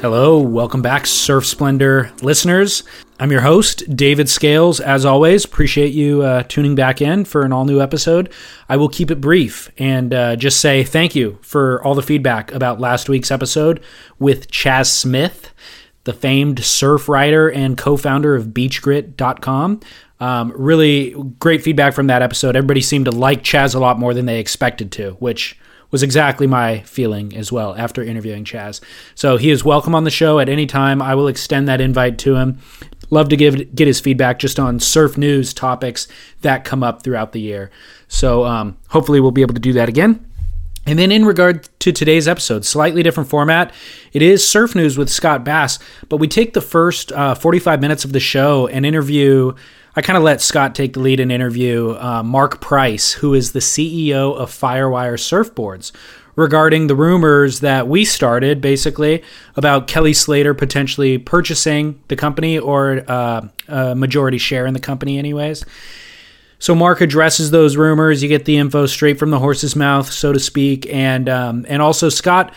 Hello, welcome back, Surf Splendor listeners. I'm your host, David Scales. As always, appreciate you tuning back in for an all-new episode. I will keep it brief and just say thank you for all the feedback about last week's episode with Chaz Smith, the famed surf writer and co-founder of BeachGrit.com. Really great feedback from that episode. Everybody seemed to like Chaz a lot more than they expected to, which was exactly my feeling as well after interviewing Chaz. So he is welcome on the show at any time. I will extend that invite to him. Love to get his feedback just on surf news topics that come up throughout the year. So hopefully we'll be able to do that again. And then in regard to today's episode, slightly different format. It is Surf News with Scott Bass, but we take the first 45 minutes of the show and interview. I kind of let Scott take the lead and interview Mark Price, who is the CEO of Firewire Surfboards, regarding the rumors that we started, basically, about Kelly Slater potentially purchasing the company or a majority share in the company anyways. So Mark addresses those rumors. You get the info straight from the horse's mouth, so to speak. And also Scott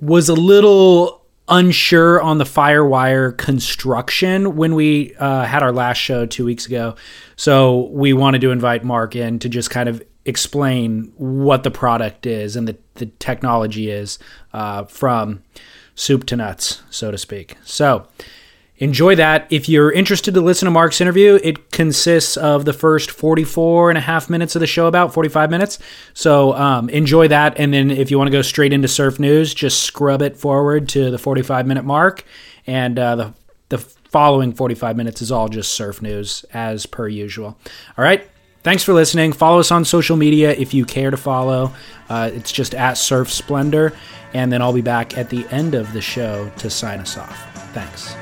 was a little unsure on the Firewire construction when we had our last show 2 weeks ago. So we wanted to invite Mark in to just kind of explain what the product is and the technology is from soup to nuts, so to speak. So enjoy that. If you're interested to listen to Mark's interview, it consists of the first 44 and a half minutes of the show, about 45 minutes. So enjoy that. And then if you want to go straight into surf news, just scrub it forward to the 45-minute mark. And the following 45 minutes is all just surf news as per usual. All right. Thanks for listening. Follow us on social media if you care to follow. It's just at Surf Splendor. And then I'll be back at the end of the show to sign us off. Thanks.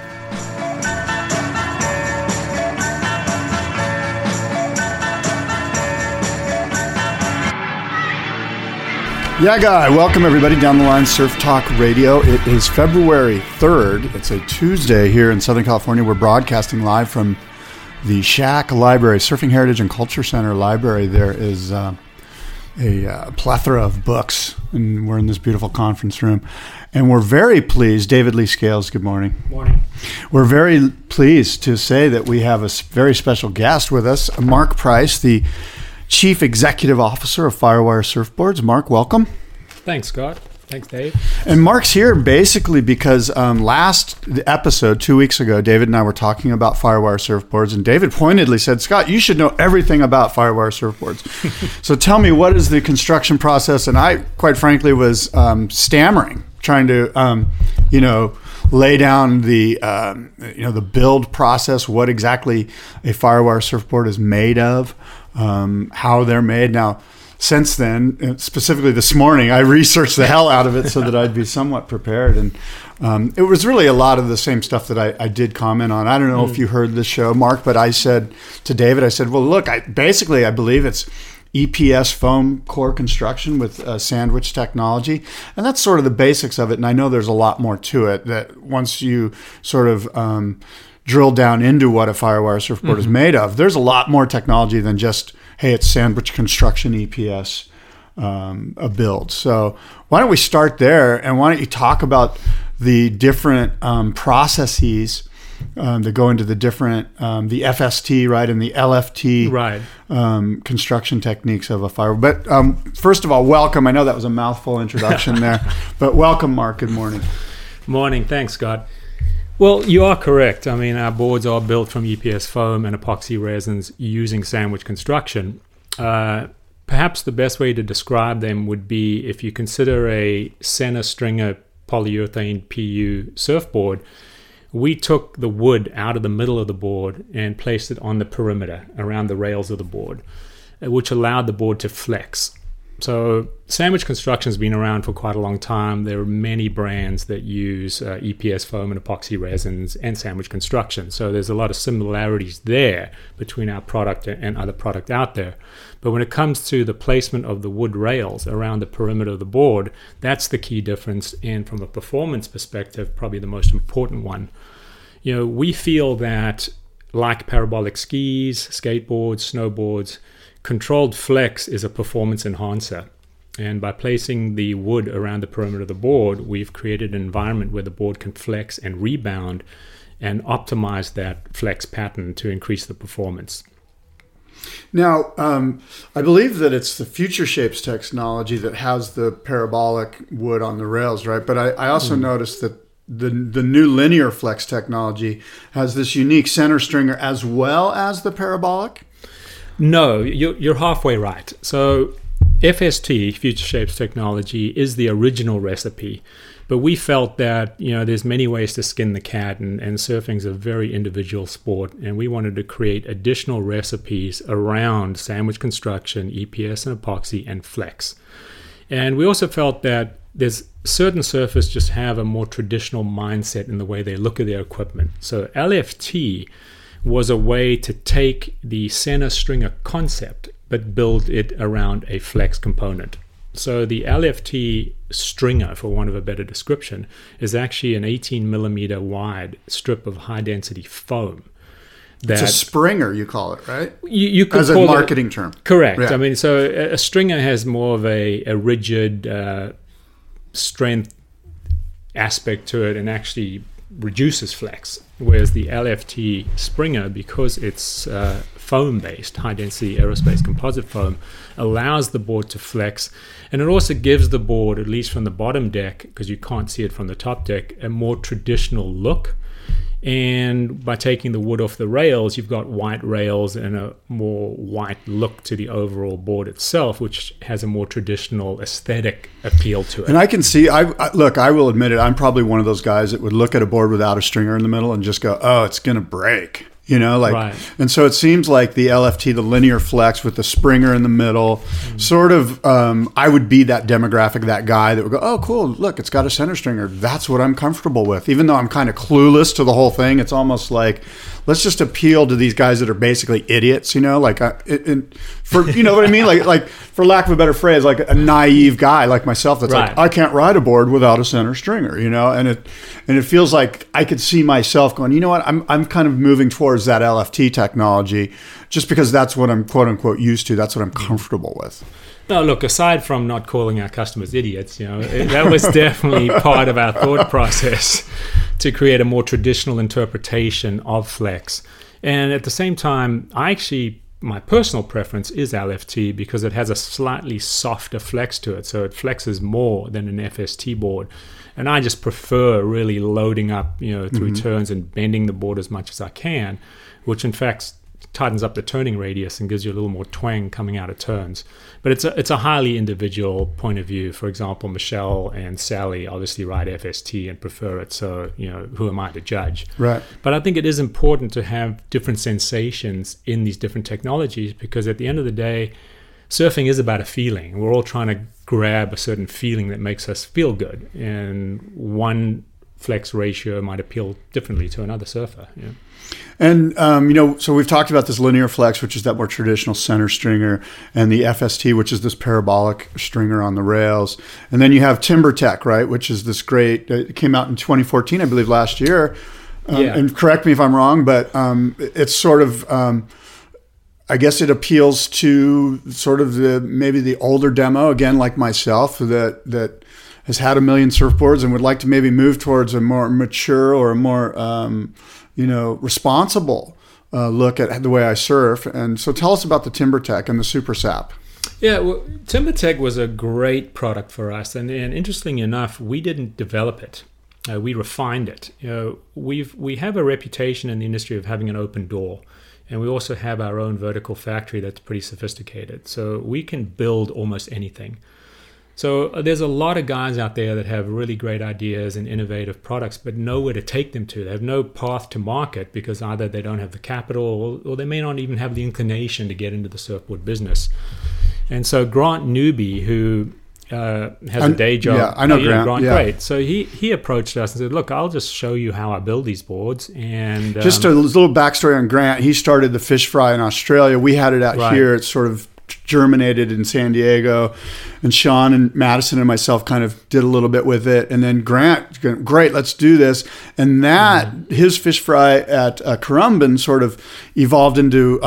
Yeah, guy. Welcome, everybody, down the line Surf Talk Radio. It is February 3rd. It's a Tuesday here in Southern California. We're broadcasting live from the Shack Library, Surfing Heritage and Culture Center Library. There is a plethora of books, and we're in this beautiful conference room. And we're very pleased, David Lee Scales, good morning. Morning. We're very pleased to say that we have a very special guest with us, Mark Price, the Chief Executive Officer of Firewire Surfboards. Mark, welcome. Thanks, Scott. Thanks, Dave. And Mark's here basically because last episode, 2 weeks ago, David and I were talking about Firewire Surfboards, and David pointedly said, Scott, you should know everything about Firewire Surfboards. So tell me, what is the construction process? And I, quite frankly, was stammering, trying to, lay down the, the build process, what exactly a Firewire surfboard is made of, how they're made. Now, since then, specifically this morning, I researched the hell out of it so that I'd be somewhat prepared. And it was really a lot of the same stuff that I did comment on. I don't know if you heard the show, Mark, but I said to David, I said, well, look, I believe it's EPS foam core construction with sandwich technology. And that's sort of the basics of it. And I know there's a lot more to it that once you sort of drill down into what a Firewire surfboard is made of, there's a lot more technology than just, hey, it's sandwich construction EPS, a build. So why don't we start there, and why don't you talk about the different processes that go into the different, the FST, right, and the LFT right. Construction techniques of a fire. But first of all, welcome. I know that was a mouthful introduction there, but welcome, Mark. Good morning. Morning. Thanks, Scott. Well, you are correct. I mean, our boards are built from EPS foam and epoxy resins using sandwich construction. Perhaps the best way to describe them would be if you consider a center stringer polyurethane PU surfboard, we took the wood out of the middle of the board and placed it on the perimeter around the rails of the board. which allowed the board to flex. So sandwich construction has been around for quite a long time. There are many brands that use EPS foam and epoxy resins and sandwich construction. So there's a lot of similarities there between our product and other product out there. But when it comes to the placement of the wood rails around the perimeter of the board, that's the key difference. And from a performance perspective, probably the most important one. You know, we feel that like parabolic skis, skateboards, snowboards, controlled flex is a performance enhancer, and by placing the wood around the perimeter of the board, we've created an environment where the board can flex and rebound and optimize that flex pattern to increase the performance. Now, I believe that it's the Future Shapes technology that has the parabolic wood on the rails, right? But I also noticed that the new linear flex technology has this unique center stringer as well as the parabolic. No, you're halfway right. So FST, Future Shapes Technology, is the original recipe. But we felt that, you know, there's many ways to skin the cat, and surfing is a very individual sport. And we wanted to create additional recipes around sandwich construction, EPS and epoxy, and flex. And we also felt that there's certain surfers just have a more traditional mindset in the way they look at their equipment. So LFT was a way to take the center stringer concept but build it around a flex component. So the LFT stringer, for want of a better description, is actually an 18 millimeter wide strip of high density foam. It's a springer, you call it, right? You could as call a marketing it, term. Correct. Yeah. I mean, so a stringer has more of a rigid strength aspect to it and actually reduces flex, whereas the LFT springer, because it's foam-based, high-density aerospace composite foam, allows the board to flex, and it also gives the board, at least from the bottom deck, because you can't see it from the top deck, a more traditional look. And by taking the wood off the rails, you've got white rails and a more white look to the overall board itself, which has a more traditional aesthetic appeal to it. And I can see, I will admit it, I'm probably one of those guys that would look at a board without a stringer in the middle and just go, oh, it's going to break. You know, like, right. And so it seems like the LFT, the linear flex with the springer in the middle, sort of, I would be that demographic, that guy that would go, oh, cool, look, it's got a center stringer. That's what I'm comfortable with. Even though I'm kind of clueless to the whole thing, it's almost like, let's just appeal to these guys that are basically idiots, you know, like, for, you know what I mean? Like for lack of a better phrase, like a naive guy like myself that's right. Like, I can't ride a board without a center stringer, you know? And it feels like I could see myself going, you know what, I'm kind of moving towards that LFT technology just because that's what I'm quote unquote used to. That's what I'm comfortable with. No, look, aside from not calling our customers idiots, you know, that was definitely part of our thought process to create a more traditional interpretation of flex. And at the same time, my personal preference is LFT because it has a slightly softer flex to it. So it flexes more than an FST board. And I just prefer really loading up, you know, through turns and bending the board as much as I can, which in fact tightens up the turning radius and gives you a little more twang coming out of turns. But it's a highly individual point of view. For example, Michel and Sally obviously ride FST and prefer it. So, you know, who am I to judge? Right. But I think it is important to have different sensations in these different technologies because at the end of the day, surfing is about a feeling. We're all trying to grab a certain feeling that makes us feel good. And one flex ratio might appeal differently to another surfer. Yeah. And, you know, so we've talked about this linear flex, which is that more traditional center stringer, and the FST, which is this parabolic stringer on the rails. And then you have TimberTech, right, which is this great, it came out in 2014, I believe, last year. And correct me if I'm wrong, but it's sort of, I guess it appeals to sort of maybe the older demo, again, like myself, that has had a million surfboards and would like to maybe move towards a more mature or a more, you know, responsible look at the way I surf. And so tell us about the TimberTech and the Super Sap. Yeah, well, TimberTech was a great product for us. And interestingly enough, we didn't develop it. We refined it. You know, we have a reputation in the industry of having an open door. And we also have our own vertical factory that's pretty sophisticated. So we can build almost anything. So there's a lot of guys out there that have really great ideas and innovative products, but nowhere to take them to. They have no path to market because either they don't have the capital or they may not even have the inclination to get into the surfboard business. And so Grant Newby, who has a day job. Yeah, I know Grant. Yeah. Great. So he approached us and said, look, I'll just show you how I build these boards. And just a little backstory on Grant. He started the Fish Fry in Australia. We had it out here. It's sort of germinated in San Diego, and Sean and Madison and myself kind of did a little bit with it. And then Grant, great, let's do this. And that his Fish Fry at Currumbin sort of evolved into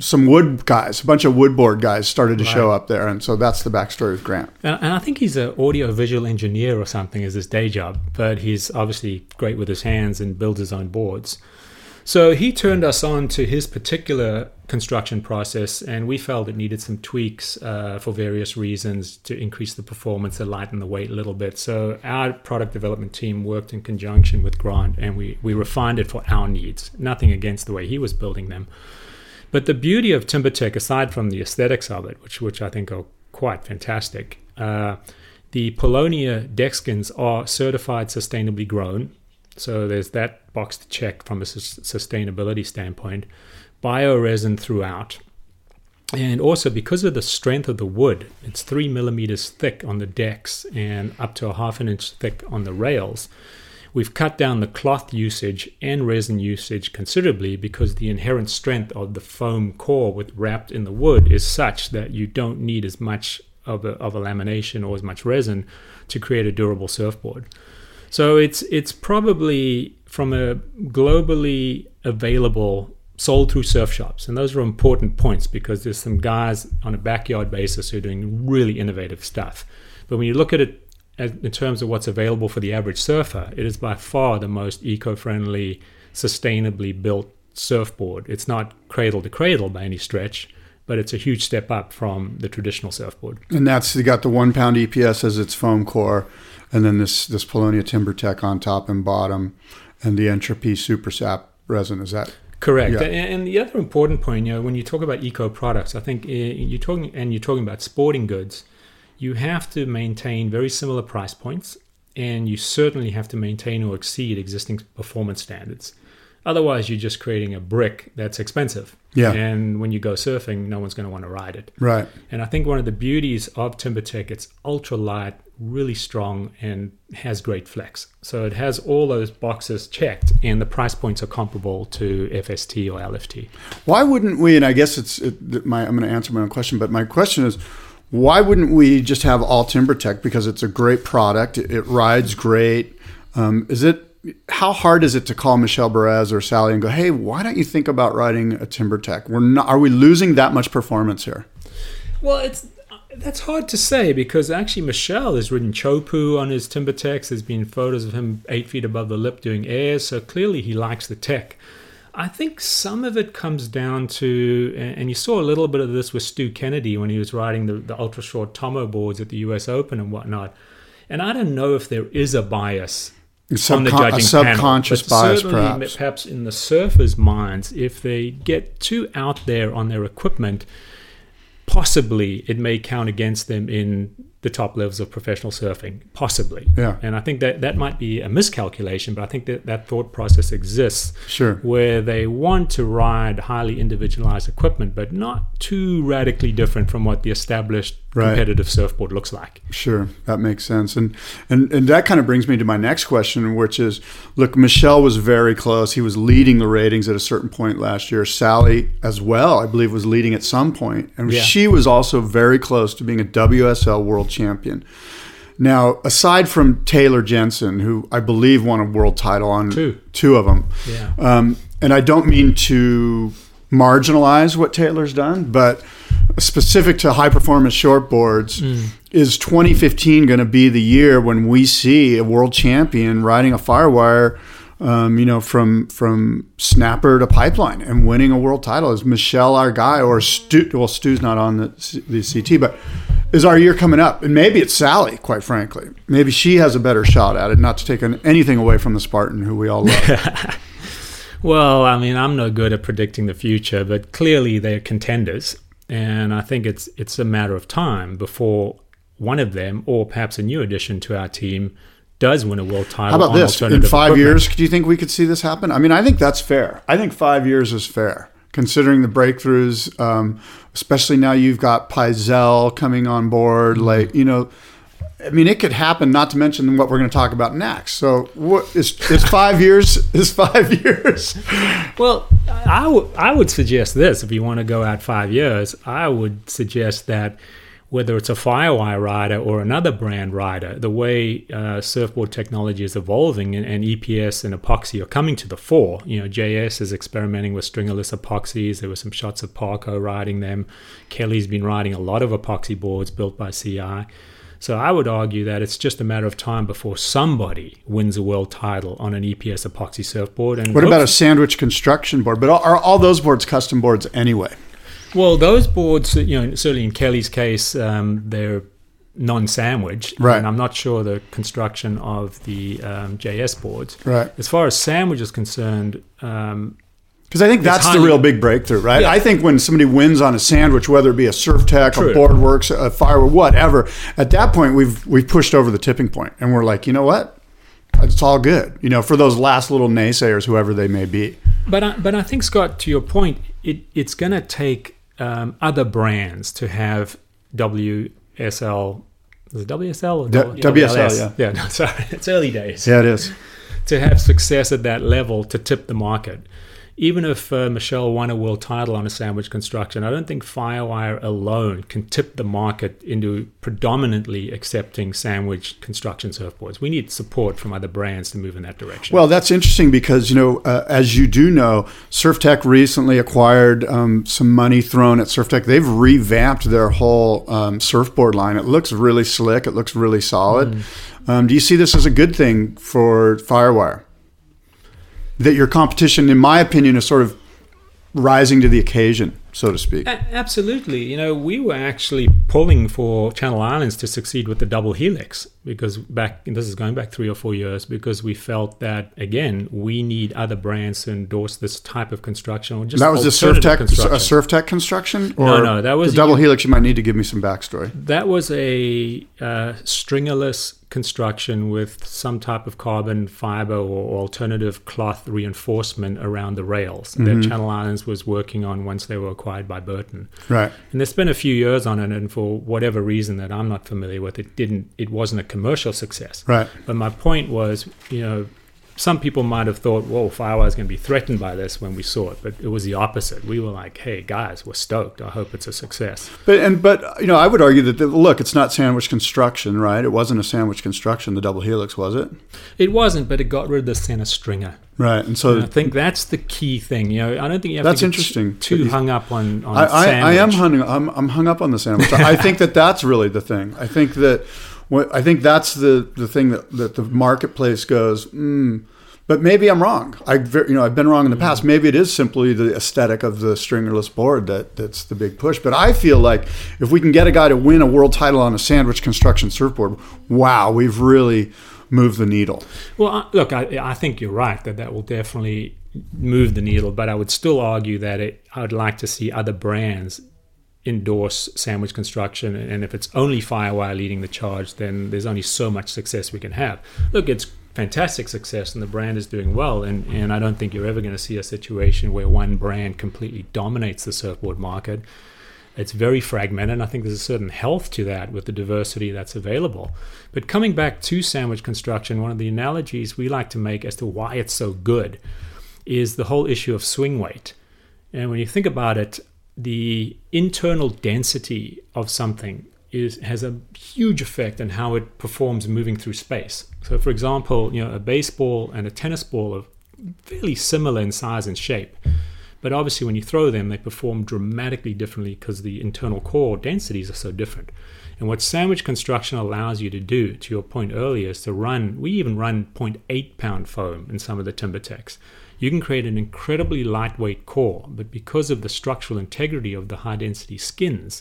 some wood guys, a bunch of wood board guys started to show up there. And so that's the backstory of Grant. And I think he's an audio visual engineer or something as his day job, but he's obviously great with his hands and builds his own boards. So he turned us on to his particular construction process, and we felt it needed some tweaks for various reasons to increase the performance and lighten the weight a little bit. So our product development team worked in conjunction with Grant, and we refined it for our needs. Nothing against the way he was building them. But the beauty of TimberTech, aside from the aesthetics of it, which I think are quite fantastic, the Paulownia deck skins are certified sustainably grown. So there's that box to check from a sustainability standpoint. Bioresin throughout. And also because of the strength of the wood, it's 3 millimeters thick on the decks and up to a 1/2 inch thick on the rails. We've cut down the cloth usage and resin usage considerably because the inherent strength of the foam core wrapped in the wood is such that you don't need as much of a lamination or as much resin to create a durable surfboard. So it's probably, from a globally available, sold through surf shops. And those are important points because there's some guys on a backyard basis who are doing really innovative stuff. But when you look at it in terms of what's available for the average surfer, it is by far the most eco-friendly, sustainably built surfboard. It's not cradle to cradle by any stretch, but it's a huge step up from the traditional surfboard. And that's, you got the 1 pound EPS as its foam core, and then this Paulownia TimberTech on top and bottom, and the Entropy Super Sap resin. Is that correct? Yeah. And the other important point, when you talk about eco products, I think you're talking about sporting goods, you have to maintain very similar price points, and you certainly have to maintain or exceed existing performance standards. Otherwise, you're just creating a brick that's expensive. Yeah. And when you go surfing, no one's going to want to ride it. Right. And I think one of the beauties of TimberTech, it's ultra light, really strong, and has great flex. So it has all those boxes checked, and the price points are comparable to FST or LFT. Why wouldn't we, and I guess I'm going to answer my own question, but my question is, why wouldn't we just have all TimberTech? Because it's a great product. It rides great. How hard is it to call Michel Bourez or Sally and go, hey, why don't you think about riding a TimberTech? Are we losing that much performance here? Well, that's hard to say, because actually Michel has ridden Chopu on his TimberTechs. There's been photos of him 8 feet above the lip doing airs, so clearly he likes the tech. I think some of it comes down to, and you saw a little bit of this with Stu Kennedy when he was riding the ultra short Tomo boards at the US Open and whatnot. And I don't know if there is a bias on the judging subconscious panel, but bias, perhaps in the surfers' minds, if they get too out there on their equipment, possibly it may count against them in the top levels of professional surfing, possibly. Yeah. And I think that might be a miscalculation, but I think that thought process exists. Sure. Where they want to ride highly individualized equipment, but not too radically different from what the established competitive surfboard looks like. Sure, that makes sense. And that kind of brings me to my next question, which is, look, Michel was very close. He was leading the ratings at a certain point last year. Sally as well, I believe, was leading at some point. And she was also very close to being a WSL world champion. Now, aside from Taylor Jensen, who I believe won a world title on two of them, and I don't mean to marginalize what Taylor's done, but specific to high performance shortboards, is 2015 going to be the year when we see a world champion riding a Firewire, from snapper to pipeline and winning a world title? Is Michel our guy, or Stu? Well, Stu's not on the CT, but is our year coming up? And maybe it's Sally, quite frankly. Maybe she has a better shot at it, not to take anything away from the Spartan, who we all love. Well, I mean, I'm no good at predicting the future, but clearly they're contenders. And I think it's a matter of time before one of them, or perhaps a new addition to our team, does win a world title. How about this? In 5 years, do you think we could see this happen? I mean, I think that's fair. I think 5 years is fair, considering the breakthroughs, especially now you've got Pyzel coming on board. Like, you know, I mean, it could happen, not to mention what we're going to talk about next. So what is 5 years is 5 years. Well, I would suggest this. If you want to go out 5 years, I would suggest that whether it's a Firewire rider or another brand rider, the way surfboard technology is evolving, and EPS and epoxy are coming to the fore. You know, JS is experimenting with stringerless epoxies. There were some shots of Parco riding them. Kelly's been riding a lot of epoxy boards built by CI. So I would argue that it's just a matter of time before somebody wins a world title on an EPS epoxy surfboard. And what about a sandwich construction board? But are all those boards custom boards anyway? Well, those boards, you know, certainly in Kelly's case, they're non-sandwich. Right. And I'm not sure the construction of the JS boards. Right. As far as sandwich is concerned, because I think that's the real big breakthrough, right? Yeah. I think when somebody wins on a sandwich, whether it be a SurfTech, a BoardWorks, a Fire, whatever, at that point we've pushed over the tipping point, and we're like, you know what, it's all good. You know, for those last little naysayers, whoever they may be. But I think, Scott, to your point, it's going to take other brands to have WSL. Is it WSL or WSL? Yeah. No, sorry, it's early days. Yeah, it is. To have success at that level to tip the market. Even if Michel won a world title on a sandwich construction, I don't think Firewire alone can tip the market into predominantly accepting sandwich construction surfboards. We need support from other brands to move in that direction. Well, that's interesting because, you know, as you do know, SurfTech recently acquired some money thrown at SurfTech. They've revamped their whole surfboard line. It looks really slick. It looks really solid. Do you see this as a good thing for Firewire? That your competition, in my opinion, is sort of rising to the occasion, so to speak. Absolutely. You know, we were actually pulling for Channel Islands to succeed with the double helix because this is going back 3 or 4 years, because we felt that, again, we need other brands to endorse this type of construction. Or just that was the SurfTech construction? Or no, that was... The double helix, you might need to give me some backstory. That was a stringerless construction with some type of carbon fiber or alternative cloth reinforcement around the rails that Channel Islands was working on once they were acquired by Burton. Right. And they spent a few years on it, and for whatever reason that I'm not familiar with, it wasn't a commercial success. Right. But my point was, you know, some people might have thought, whoa, Firewire is going to be threatened by this when we saw it, but it was the opposite. We were like, hey, guys, we're stoked. I hope it's a success. But you know, I would argue that, look, it's not sandwich construction, right? It wasn't a sandwich construction, the double helix, was it? It wasn't, but it got rid of the center stringer. Right, and so... And I think that's the key thing. You know, I don't think you have to get too hung up on sandwich. I'm hung up on the sandwich. I think that's really the thing. I think that's the thing that the marketplace goes, but maybe I'm wrong. I've been wrong in the past. Maybe it is simply the aesthetic of the stringerless board that's the big push. But I feel like if we can get a guy to win a world title on a sandwich construction surfboard, wow, we've really moved the needle. Well, look, I think you're right that will definitely move the needle. But I would still argue that I would like to see other brands endorse sandwich construction, and if it's only Firewire leading the charge, then there's only so much success we can have. Look, it's fantastic success and the brand is doing well, and I don't think you're ever going to see a situation where one brand completely dominates the surfboard market. It's very fragmented, and I think there's a certain health to that with the diversity that's available. But coming back to sandwich construction, one of the analogies we like to make as to why it's so good is the whole issue of swing weight. And when you think about it, the internal density of something has a huge effect on how it performs moving through space. So, for example, you know, a baseball and a tennis ball are fairly similar in size and shape, but obviously when you throw them, they perform dramatically differently because the internal core densities are so different. And what sandwich construction allows you to do, to your point earlier, is to run 0.8-pound foam in some of the TimberTechs. You can create an incredibly lightweight core, but because of the structural integrity of the high-density skins,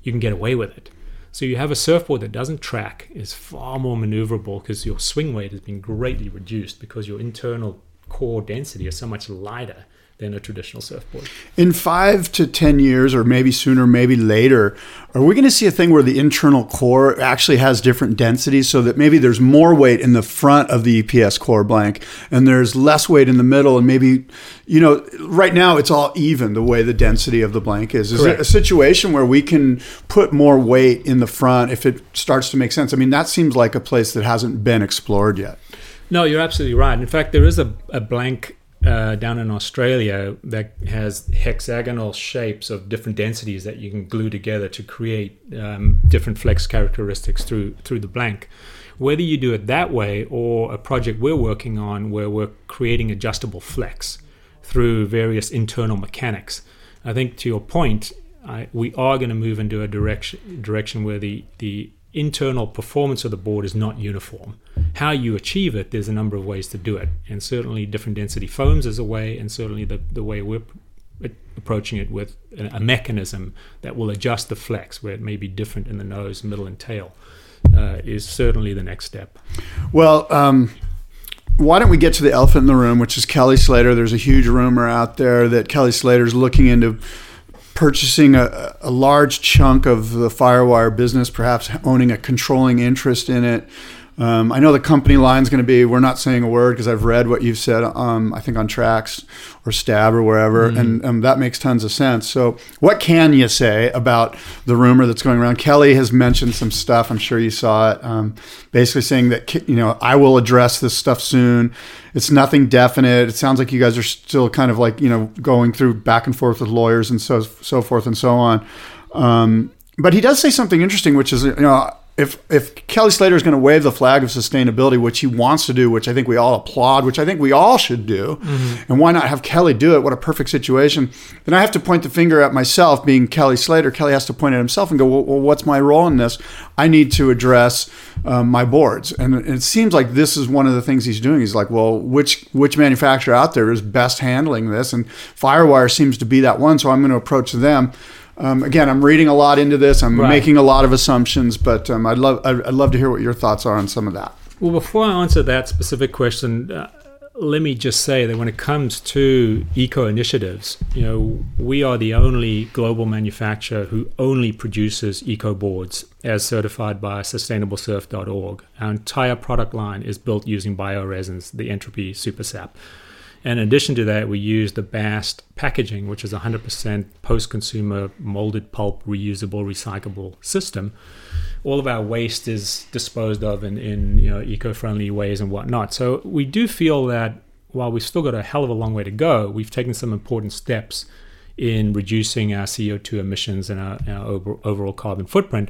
you can get away with it. So you have a surfboard that doesn't track, is far more maneuverable because your swing weight has been greatly reduced because your internal core density is so much lighter than a traditional surfboard. In 5 to 10 years, or maybe sooner, maybe later, are we going to see a thing where the internal core actually has different densities, so that maybe there's more weight in the front of the EPS core blank and there's less weight in the middle, and maybe, you know, right now it's all even the way the density of the blank is. Is Correct. It a situation where we can put more weight in the front if it starts to make sense? I mean, that seems like a place that hasn't been explored yet. No, you're absolutely right. In fact, there is a blank down in Australia that has hexagonal shapes of different densities that you can glue together to create different flex characteristics through the blank. Whether you do it that way or a project we're working on where we're creating adjustable flex through various internal mechanics, I think to your point, we are going to move into a direction where the internal performance of the board is not uniform. How you achieve it, there's a number of ways to do it, and certainly different density foams is a way, and certainly the way we're approaching it with a mechanism that will adjust the flex where it may be different in the nose, middle, and tail is certainly the next step. Well, why don't we get to the elephant in the room, which is Kelly Slater. There's a huge rumor out there that Kelly Slater's looking into purchasing a large chunk of the Firewire business, perhaps owning a controlling interest in it. I know the company line's going to be, we're not saying a word because I've read what you've said, I think on Tracks or Stab or wherever, and that makes tons of sense. So what can you say about the rumor that's going around? Kelly has mentioned some stuff, I'm sure you saw it, basically saying that, you know, I will address this stuff soon. It's nothing definite. It sounds like you guys are still kind of like, you know, going through back and forth with lawyers and so forth and so on. But he does say something interesting, which is, you know, if Kelly Slater is going to wave the flag of sustainability, which he wants to do, which I think we all applaud, which I think we all should do, and why not have Kelly do it? What a perfect situation. Then I have to point the finger at myself being Kelly Slater. Kelly has to point at himself and go, well what's my role in this? I need to address my boards. And it seems like this is one of the things he's doing. He's like, well, which manufacturer out there is best handling this? And Firewire seems to be that one, so I'm going to approach them. Again, I'm reading a lot into this. I'm making a lot of assumptions, but I'd love to hear what your thoughts are on some of that. Well, before I answer that specific question, let me just say that when it comes to eco initiatives, you know, we are the only global manufacturer who only produces eco boards as certified by sustainablesurf.org. Our entire product line is built using bioresins, the Entropy Super Sap. In addition to that, we use the Bass packaging, which is 100% post-consumer molded pulp, reusable, recyclable system. All of our waste is disposed of in you know, eco-friendly ways and whatnot. So we do feel that while we've still got a hell of a long way to go, we've taken some important steps in reducing our CO2 emissions and our overall carbon footprint.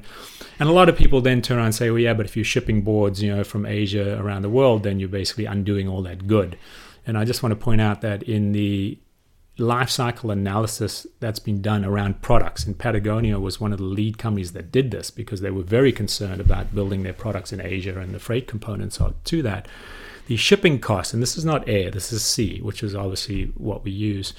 And a lot of people then turn around and say, well, yeah, but if you're shipping boards, you know, from Asia around the world, then you're basically undoing all that good. And I just want to point out that in the life cycle analysis that's been done around products, and Patagonia was one of the lead companies that did this because they were very concerned about building their products in Asia and the freight components to that. The shipping costs, and this is not air, this is sea, which is obviously what we use,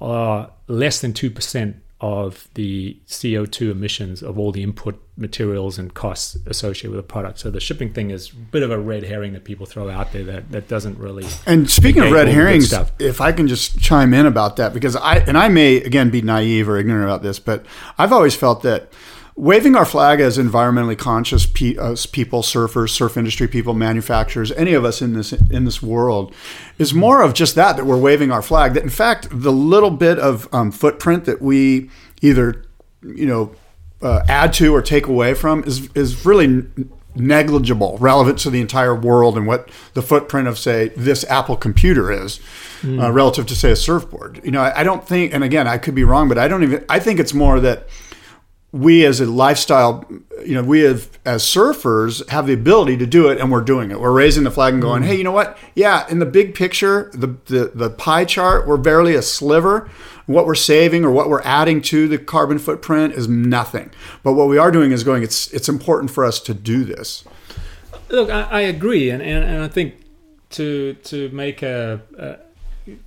are less than 2% of the CO2 emissions of all the input materials and costs associated with the product. So the shipping thing is a bit of a red herring that people throw out there that doesn't really. And speaking of red herrings, if I can just chime in about that, because I may again be naive or ignorant about this, but I've always felt that waving our flag as environmentally conscious people, surfers, surf industry people, manufacturers, any of us in this world, is more of just that we're waving our flag. That in fact, the little bit of footprint that we either add to or take away from is really negligible, relevant to the entire world and what the footprint of, say, this Apple computer is relative to, say, a surfboard. You know, I don't think, and again, I could be wrong, but I think it's more that we as a lifestyle, you know, as surfers have the ability to do it, and we're doing it. We're raising the flag and going, hey, you know what? Yeah, in the big picture, the pie chart, we're barely a sliver. What we're saving or what we're adding to the carbon footprint is nothing. But what we are doing is going, it's important for us to do this. Look, I agree. And I think to make an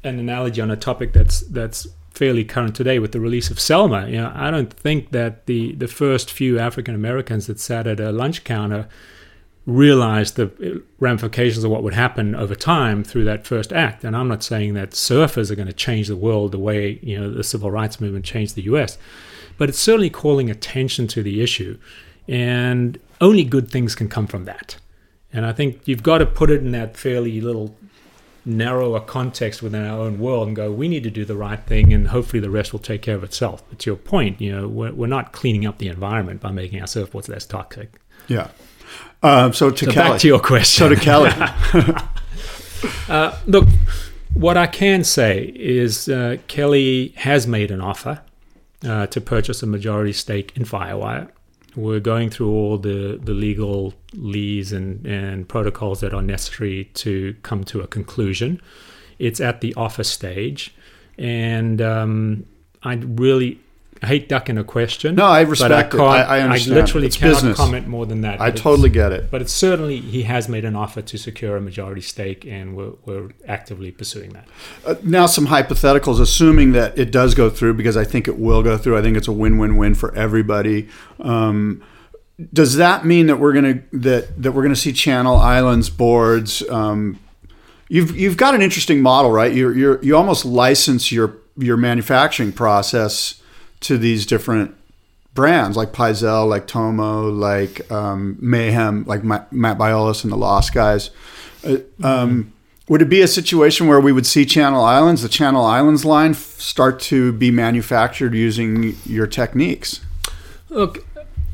analogy on a topic that's fairly current today with the release of Selma. You know, I don't think that the first few African Americans that sat at a lunch counter realize the ramifications of what would happen over time through that first act. And I'm not saying that surfers are going to change the world the way, you know, the civil rights movement changed the US, but it's certainly calling attention to the issue, and only good things can come from that. And I think you've got to put it in that fairly little narrower context within our own world and go, we need to do the right thing, and hopefully the rest will take care of itself. But to your point, you know, we're not cleaning up the environment by making our surfboards less toxic. Yeah. So Kelly, back to your question. So to Kelly. Look, what I can say is Kelly has made an offer to purchase a majority stake in Firewire. We're going through all the legal lees and protocols that are necessary to come to a conclusion. It's at the offer stage. And I hate ducking a question. No, I respect it. I understand. I literally cannot comment more than that. I totally get it. But it's certainly, he has made an offer to secure a majority stake, and we're actively pursuing that. Now some hypotheticals, assuming that it does go through, because I think it will go through. I think it's a win-win-win for everybody. Does that mean that we're gonna see Channel Islands boards? You've got an interesting model, right? You almost license your manufacturing process to these different brands like Pyzel, like Tomo, like Mayhem, like Matt Biolis and the Lost guys. Would it be a situation where we would see the Channel Islands line start to be manufactured using your techniques? Look,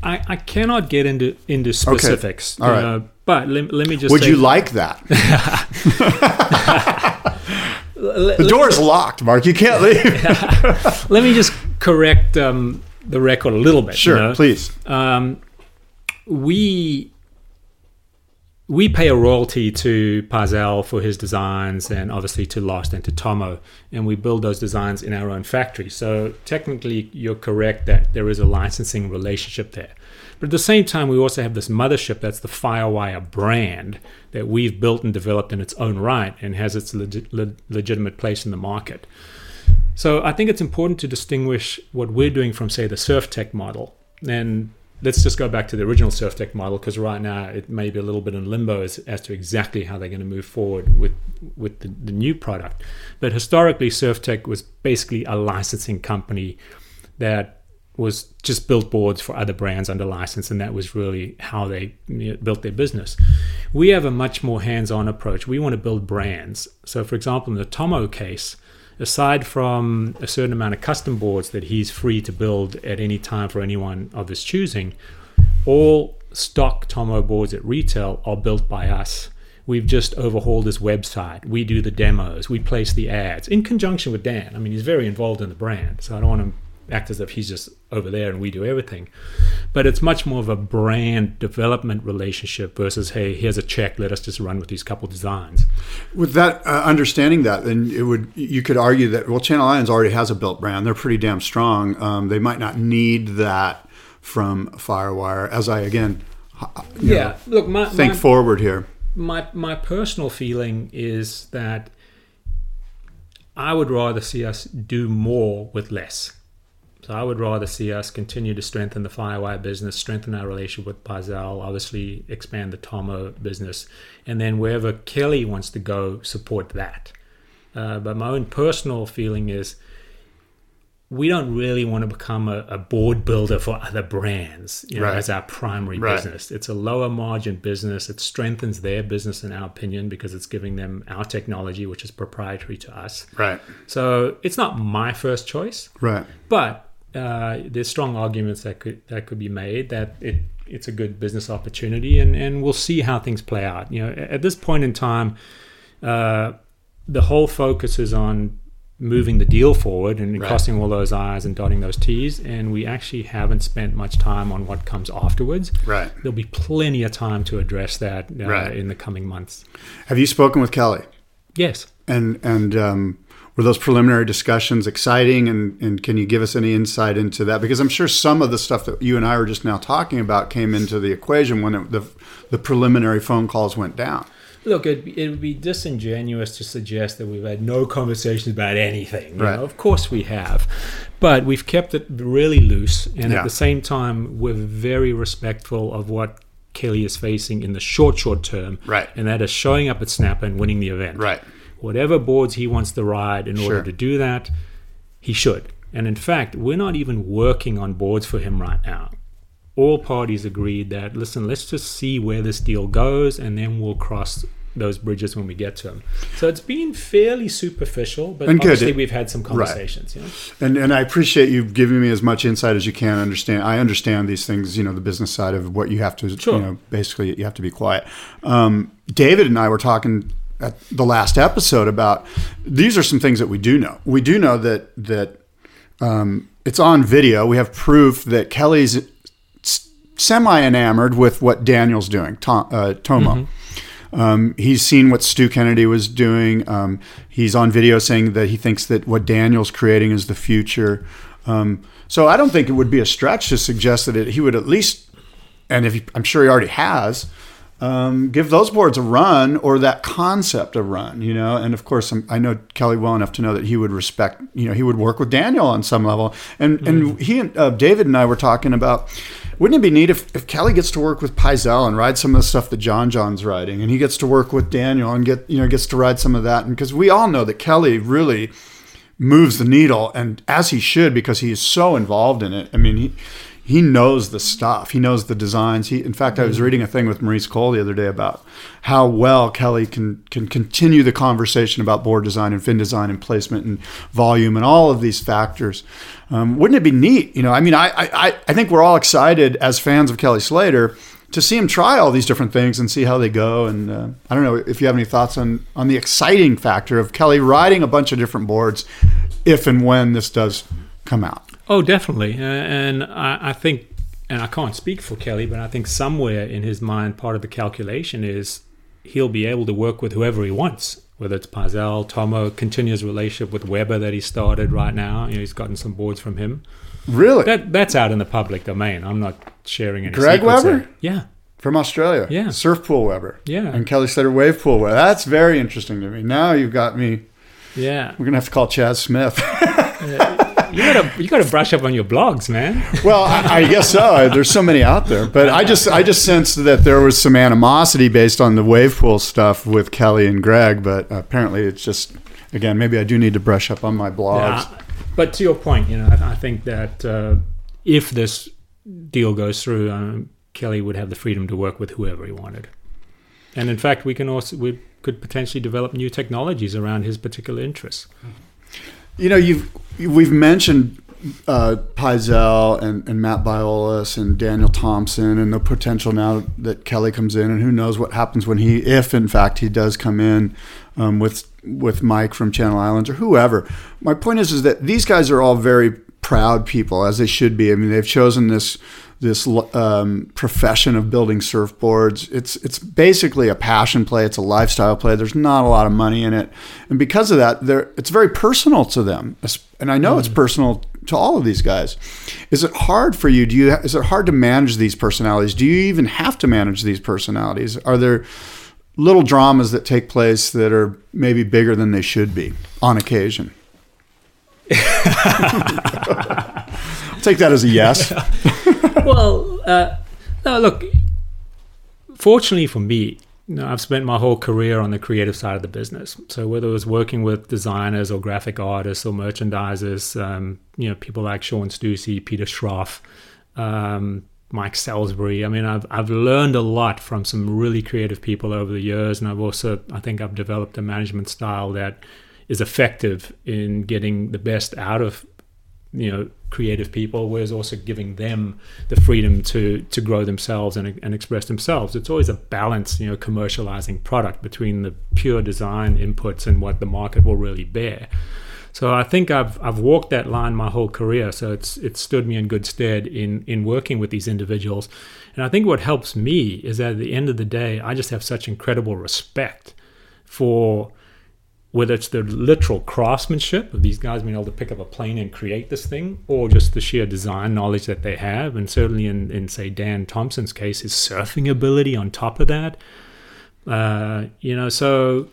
I cannot get into specifics. Okay. All right. But let me just would say, you like that? The door is locked, Mark. You can't leave. Let me just correct the record a little bit. Sure, you know? Please. We pay a royalty to Pyzel for his designs, and obviously to Lost and to Tomo, and we build those designs in our own factory. So technically, you're correct that there is a licensing relationship there. But at the same time, we also have this mothership that's the Firewire brand that we've built and developed in its own right, and has its legitimate place in the market. So I think it's important to distinguish what we're doing from, say, the SurfTech model. And let's just go back to the original SurfTech model, because right now it may be a little bit in limbo as to exactly how they're going to move forward with the new product. But historically, SurfTech was basically a licensing company that was just built boards for other brands under license, and that was really how they built their business. We have a much more hands-on approach. We want to build brands. So, for example, in the Tomo case, aside from a certain amount of custom boards that he's free to build at any time for anyone of his choosing, all stock Tomo boards at retail are built by us. We've just overhauled his website. We do the demos. We place the ads in conjunction with Dan. I mean, he's very involved in the brand, so I don't want to act as if he's just over there and we do everything. But it's much more of a brand development relationship versus, hey, here's a check, let us just run with these couple designs. With that understanding that, then you could argue that, well, Channel Islands already has a built brand. They're pretty damn strong. They might not need that from Firewire, as I again look, think forward here. My personal feeling is that I would rather see us do more with less. So I would rather see us continue to strengthen the Firewire business, strengthen our relationship with Pyzel, obviously expand the Tomo business, and then wherever Kelly wants to go, support that. But my own personal feeling is we don't really want to become a board builder for other brands as our primary business. It's a lower margin business. It strengthens their business, in our opinion, because it's giving them our technology, which is proprietary to us. Right. So it's not my first choice. Right. But there's strong arguments that could be made that it's a good business opportunity, and we'll see how things play out. You know, at this point in time, the whole focus is on moving the deal forward and crossing all those I's and dotting those T's, and we actually haven't spent much time on what comes afterwards. Right. There'll be plenty of time to address that in the coming months. Have you spoken with Kelly? Yes. And were those preliminary discussions exciting, and can you give us any insight into that? Because I'm sure some of the stuff that you and I were just now talking about came into the equation when the preliminary phone calls went down. Look, it would be disingenuous to suggest that we've had no conversations about anything. Right. Of course we have. But we've kept it really loose. And at the same time, we're very respectful of what Kelly is facing in the short term, right? And that is showing up at Snapper and winning the event, right? Whatever boards he wants to ride in order to do that, he should. And in fact, we're not even working on boards for him right now. All parties agreed that, listen, let's just see where this deal goes, and then we'll cross those bridges when we get to them. So it's been fairly superficial, but obviously we've had some conversations. Right. You know? And I appreciate you giving me as much insight as you can. I understand these things, you know, the business side of what you have to, you know, basically you have to be quiet. David and I were talking at the last episode about, these are some things that we do know. We do know that it's on video. We have proof that Kelly's semi-enamored with what Daniel's doing, Tomo. Mm-hmm. He's seen what Stu Kennedy was doing. He's on video saying that he thinks that what Daniel's creating is the future. So I don't think it would be a stretch to suggest that he would at least, and if he, I'm sure he already has, give those boards a run or that concept a run, you know. And of course, I know Kelly well enough to know that he would respect, you know, he would work with Daniel on some level. And and he and David and I were talking about, wouldn't it be neat if Kelly gets to work with Pyzel and ride some of the stuff that John's riding, and he gets to work with Daniel and gets to ride some of that? And because we all know that Kelly really moves the needle, and as he should, because he is so involved in it. I mean, he knows the stuff. He knows the designs. He, in fact, I was reading a thing with Maurice Cole the other day about how well Kelly can continue the conversation about board design and fin design and placement and volume and all of these factors. Wouldn't it be neat? You know, I mean, I think we're all excited as fans of Kelly Slater to see him try all these different things and see how they go. And I don't know if you have any thoughts on the exciting factor of Kelly riding a bunch of different boards if and when this does come out. Oh, definitely. And I think, and I can't speak for Kelly, but I think somewhere in his mind, part of the calculation is he'll be able to work with whoever he wants, whether it's Pyzel, Tomo, continues relationship with Weber that he started right now. You know, he's gotten some boards from him. Really? That's out in the public domain. I'm not sharing any secrets. Greg Weber? There. Yeah. From Australia? Yeah. Surf Pool Weber? Yeah. And Kelly Slater Wave Pool Weber. That's very interesting to me. Now you've got me. Yeah. We're going to have to call Chaz Smith. You gotta brush up on your blogs, man. Well, I guess so. There's so many out there, but I just sensed that there was some animosity based on the wave pool stuff with Kelly and Greg. But apparently, it's just, again, maybe I do need to brush up on my blogs. Yeah, but to your point, you know, I think that if this deal goes through, Kelly would have the freedom to work with whoever he wanted. And in fact, we could potentially develop new technologies around his particular interests. You know, we've mentioned Pyzel and Matt Biolas and Daniel Thompson and the potential now that Kelly comes in, and who knows what happens when if in fact he does come in with Mike from Channel Islands or whoever. My point is that these guys are all very proud people, as they should be. I mean, they've chosen this profession of building surfboards. It's basically a passion play. It's a lifestyle play. There's not a lot of money in it. And because of that, it's very personal to them. And I know it's personal to all of these guys. Is it hard for you? Is it hard to manage these personalities? Do you even have to manage these personalities? Are there little dramas that take place that are maybe bigger than they should be on occasion? I'll take that as a yes. Well, no, look, fortunately for me, you know, I've spent my whole career on the creative side of the business. So whether it was working with designers or graphic artists or merchandisers, you know, people like Sean Stussy, Peter Schroff, Mike Salisbury. I mean, I've learned a lot from some really creative people over the years. And I think I've developed a management style that is effective in getting the best out of, you know, creative people, whereas also giving them the freedom to grow themselves and express themselves. It's always a balance, you know, commercializing product between the pure design inputs and what the market will really bear. So I think I've walked that line my whole career. So it's stood me in good stead in working with these individuals. And I think what helps me is that at the end of the day, I just have such incredible respect for whether it's the literal craftsmanship of these guys being able to pick up a plane and create this thing, or just the sheer design knowledge that they have. And certainly in say, Dan Thompson's case, his surfing ability on top of that. You know, so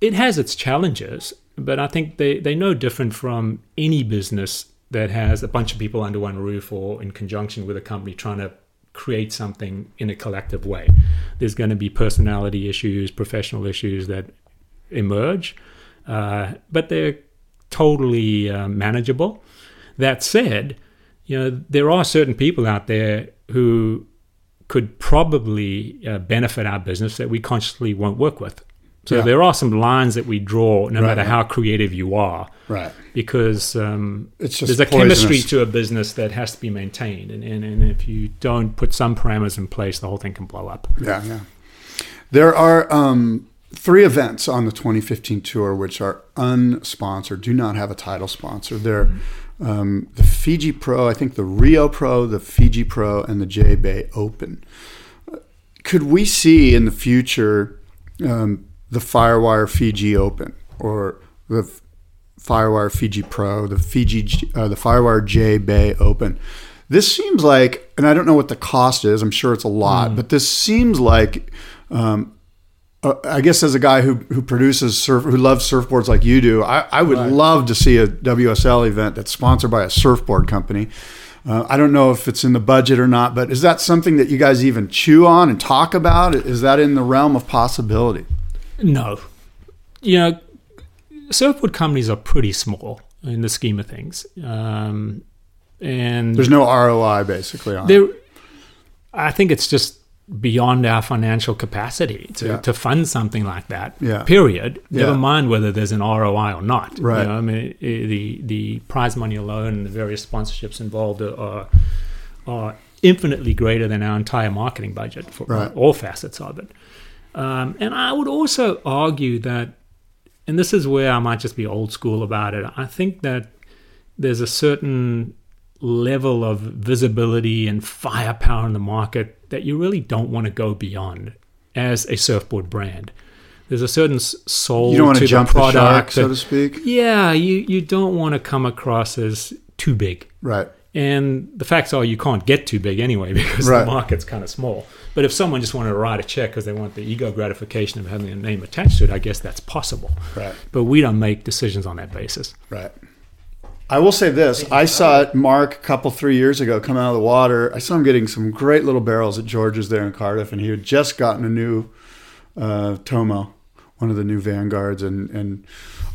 it has its challenges, but I think they're no different from any business that has a bunch of people under one roof or in conjunction with a company trying to create something in a collective way. There's going to be personality issues, professional issues that emerge, but they're totally manageable. That said, you know, there are certain people out there who could probably benefit our business that we consciously won't work with. So there are some lines that we draw, no matter how creative you are, because it's just there's a chemistry to a business that has to be maintained. And if you don't put some parameters in place, the whole thing can blow up. There are three events on the 2015 tour which are unsponsored, do not have a title sponsor. They're the Fiji Pro, I think the Rio Pro, the Fiji Pro, and the J-Bay Open. Could we see in the future the Firewire Fiji Open or the Firewire Fiji Pro, the Firewire J-Bay Open? This seems like, and I don't know what the cost is, I'm sure it's a lot, but this seems like, I guess as a guy who produces who loves surfboards like you do, I would love to see a WSL event that's sponsored by a surfboard company. I don't know if it's in the budget or not, but is that something that you guys even chew on and talk about? Is that in the realm of possibility? No. You know, surfboard companies are pretty small in the scheme of things. And there's no ROI basically on it. I think it's just beyond our financial capacity to fund something like that, period. Never mind whether there's an ROI or not. You know, I mean, the prize money alone and the various sponsorships involved are infinitely greater than our entire marketing budget for all facets of it. And I would also argue that, and this is where I might just be old school about it, I think that there's a certain level of visibility and firepower in the market that you really don't want to go beyond as a surfboard brand. There's a certain soul you don't want to jump the product, the shark, so to speak. Yeah, you don't want to come across as too big. Right. And the facts are you can't get too big anyway because the market's kind of small. But if someone just wanted to write a check because they want the ego gratification of having a name attached to it, I guess that's possible. Right. But we don't make decisions on that basis. Right. I will say this. I saw Mark a couple, 3 years ago come out of the water. I saw him getting some great little barrels at George's there in Cardiff, and he had just gotten a new Tomo, one of the new Vanguards, and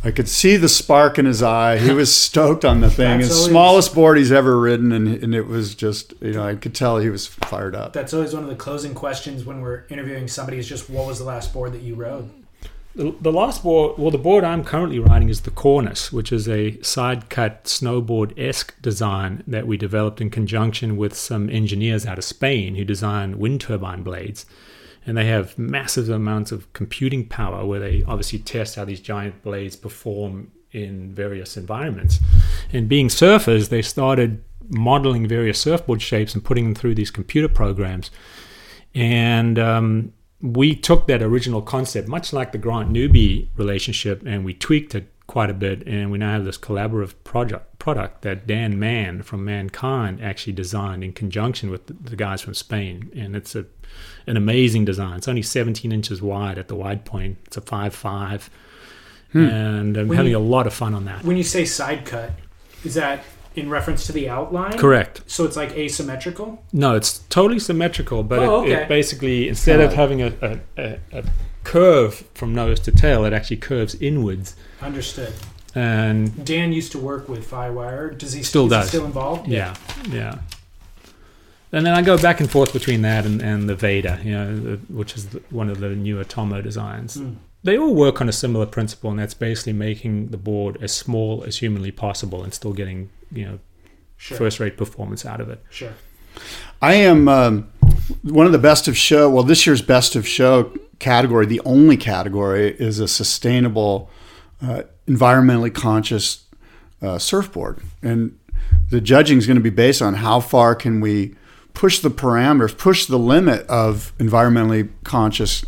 I could see the spark in his eye. He was stoked on the thing. His smallest board he's ever ridden, and it was just, you know, I could tell he was fired up. That's always one of the closing questions when we're interviewing somebody is just, what was the last board that you rode? The last board, well, the board I'm currently riding is the Cornice, which is a side-cut snowboard-esque design that we developed in conjunction with some engineers out of Spain who design wind turbine blades. And they have massive amounts of computing power where they obviously test how these giant blades perform in various environments. And being surfers, they started modeling various surfboard shapes and putting them through these computer programs. And we took that original concept, much like the Grant Newby relationship, and we tweaked it quite a bit, and we now have this collaborative product that Dan Mann from Mankind actually designed in conjunction with the guys from Spain, and it's an amazing design. It's only 17 inches wide at the wide point. It's a 5.5, and I'm having a lot of fun on that. When you say side cut, is that in reference to the outline? Correct. So it's like asymmetrical? No, it's totally symmetrical, but it basically, instead of having a curve from nose to tail, it actually curves inwards. Understood. And Dan used to work with Firewire. Is he still involved? Yeah. And then I go back and forth between that and the Veda, you know, which is one of the newer Tomo designs. They all work on a similar principle, and that's basically making the board as small as humanly possible and still getting, you know, first-rate performance out of it. Sure. I am one of the best of show. Well, this year's best of show category, the only category, is a sustainable, environmentally conscious surfboard. And the judging is going to be based on how far can we push the parameters, push the limit of environmentally conscious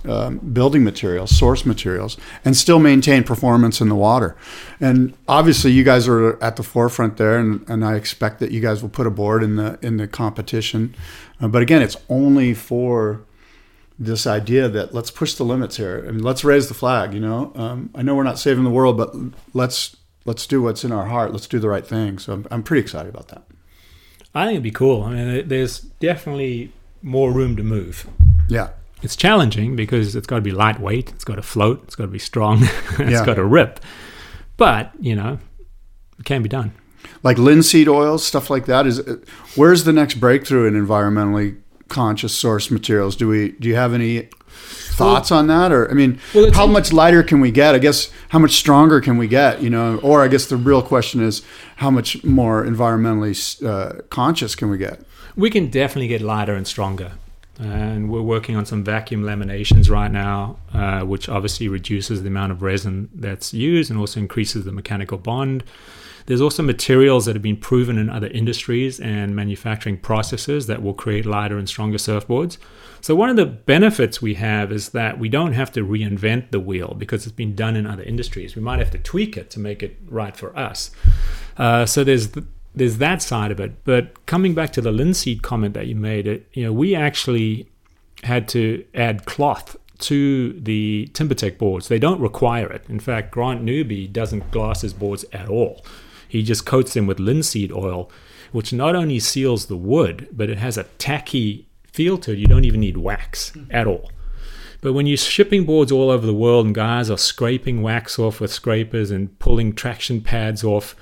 building materials, source materials, and still maintain performance in the water. And obviously you guys are at the forefront there, and I expect that you guys will put a board in the competition. But again, it's only for this idea that let's push the limits here and let's raise the flag, you know. I know we're not saving the world, but let's do what's in our heart. Let's do the right thing. So I'm pretty excited about that. I think it'd be cool. I mean, there's definitely more room to move. Yeah. It's challenging because it's got to be lightweight, it's got to float, it's got to be strong, it's got to rip. But, you know, it can be done. Like linseed oils, stuff like that. Where's the next breakthrough in environmentally conscious source materials? Do you have any thoughts on that? Or, I mean, how much lighter can we get? I guess how much stronger can we get, you know? Or I guess the real question is how much more environmentally conscious can we get? We can definitely get lighter and stronger. And we're working on some vacuum laminations right now, which obviously reduces the amount of resin that's used and also increases the mechanical bond. There's also materials that have been proven in other industries and manufacturing processes that will create lighter and stronger surfboards. So one of the benefits we have is that we don't have to reinvent the wheel because it's been done in other industries. We might have to tweak it to make it right for us. So there's that side of it. But coming back to the linseed comment that you made, we actually had to add cloth to the TimberTech boards. They don't require it. In fact, Grant Newby doesn't glass his boards at all. He just coats them with linseed oil, which not only seals the wood, but it has a tacky feel to it. You don't even need wax at all. But when you're shipping boards all over the world and guys are scraping wax off with scrapers and pulling traction pads off,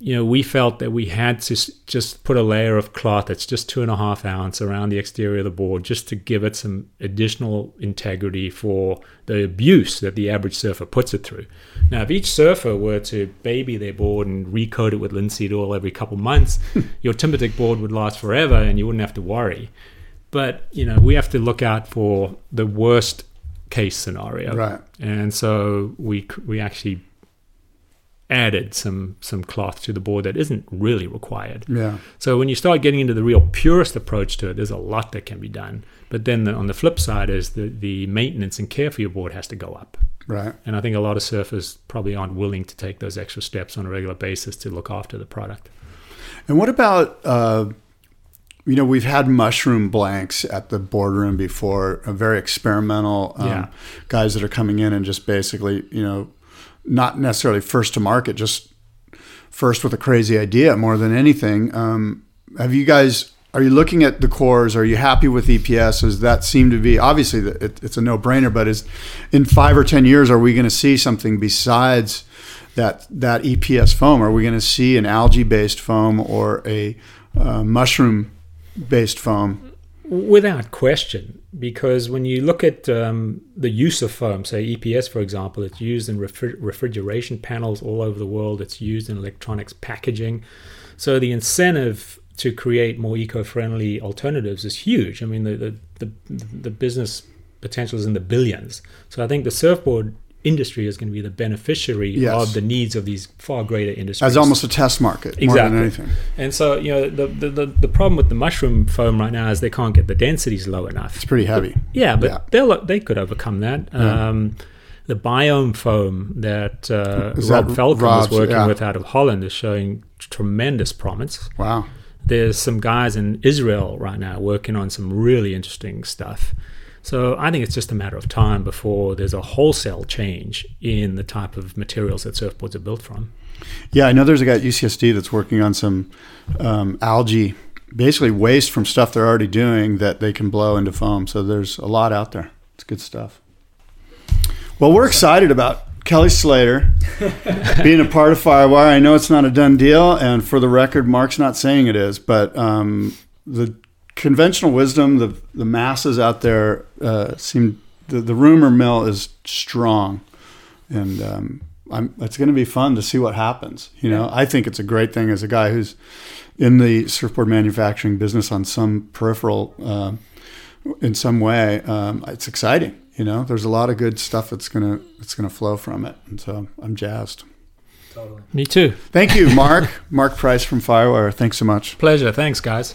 we felt that we had to just put a layer of cloth that's just 2.5 ounces around the exterior of the board just to give it some additional integrity for the abuse that the average surfer puts it through. Now, if each surfer were to baby their board and recoat it with linseed oil every couple months, your TimberTech board would last forever and you wouldn't have to worry. But, we have to look out for the worst case scenario. Right. And so we actually added some cloth to the board that isn't really required. Yeah. So when you start getting into the real purist approach to it, there's a lot that can be done. But then on the flip side is the maintenance and care for your board has to go up. Right. And I think a lot of surfers probably aren't willing to take those extra steps on a regular basis to look after the product. And what about, we've had mushroom blanks at the boardroom before, very experimental guys that are coming in and just basically, not necessarily first to market, just first with a crazy idea more than anything. Are you looking at the cores? Are you happy with EPS? Does that seem to be, obviously it's a no-brainer, but in 5 or 10 years, are we going to see something besides that EPS foam? Are we going to see an algae-based foam or a mushroom-based foam? Without question, because when you look at the use of foam, say EPS, for example, it's used in refrigeration panels all over the world. It's used in electronics packaging. So the incentive to create more eco-friendly alternatives is huge. I mean, the business potential is in the billions. So I think the surfboard industry is going to be the beneficiary of the needs of these far greater industries. As almost a test market, more than anything. And so, the problem with the mushroom foam right now is they can't get the densities low enough. It's pretty heavy. They could overcome that. Yeah. The biome foam that Rob Falcon is working with out of Holland is showing tremendous promise. Wow. There's some guys in Israel right now working on some really interesting stuff. So I think it's just a matter of time before there's a wholesale change in the type of materials that surfboards are built from. Yeah, I know there's a guy at UCSD that's working on some algae, basically waste from stuff they're already doing that they can blow into foam. So there's a lot out there. It's good stuff. Well, we're excited about Kelly Slater being a part of Firewire. I know it's not a done deal, and for the record, Mark's not saying it is, but the conventional wisdom, the masses out there seem the rumor mill is strong, and it's going to be fun to see what happens. I think it's a great thing as a guy who's in the surfboard manufacturing business on some peripheral, in some way. It's exciting. There's a lot of good stuff that's gonna flow from it, and so I'm jazzed. Totally. Me too. Thank you, Mark. Mark Price from Firewire. Thanks so much. Pleasure. Thanks, guys.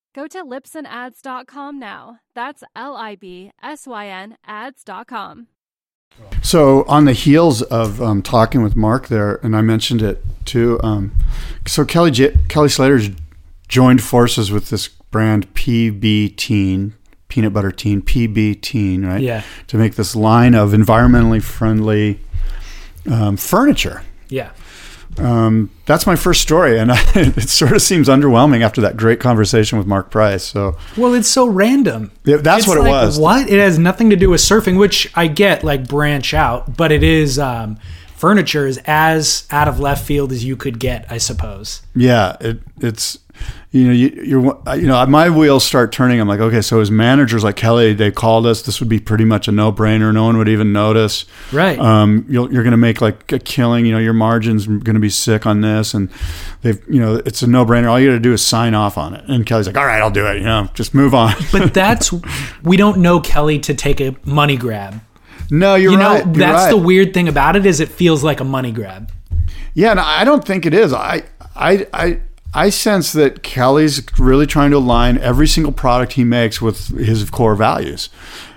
Go to libsynads.com now. That's LIBSYN ads.com. So on the heels of talking with Mark there, and I mentioned it too, so Kelly Slater's joined forces with this brand PB Teen, Peanut Butter Teen, PB Teen, right? Yeah. To make this line of environmentally friendly furniture. Yeah. That's my first story, and it sort of seems underwhelming after that great conversation with Mark Price. So, well, it's so random. Yeah, that's what it was. What? It has nothing to do with surfing, which I get, like, branch out, but it is furniture is as out of left field as you could get, I suppose. Yeah, it's you know, my wheels start turning. I'm like, okay, so his managers, like Kelly, they called us. This would be pretty much a no-brainer. No one would even notice. Right. You're going to make like a killing. You know, your margin's going to be sick on this, and they've, you know, it's a no-brainer. All you got to do is sign off on it. And Kelly's like, all right, I'll do it. You know, just move on. But that's we don't know Kelly to take a money grab. No, you're right. Know, that's the weird thing about it is it feels like a money grab. Yeah, no, I don't think it is. I sense that Kelly's really trying to align every single product he makes with his core values.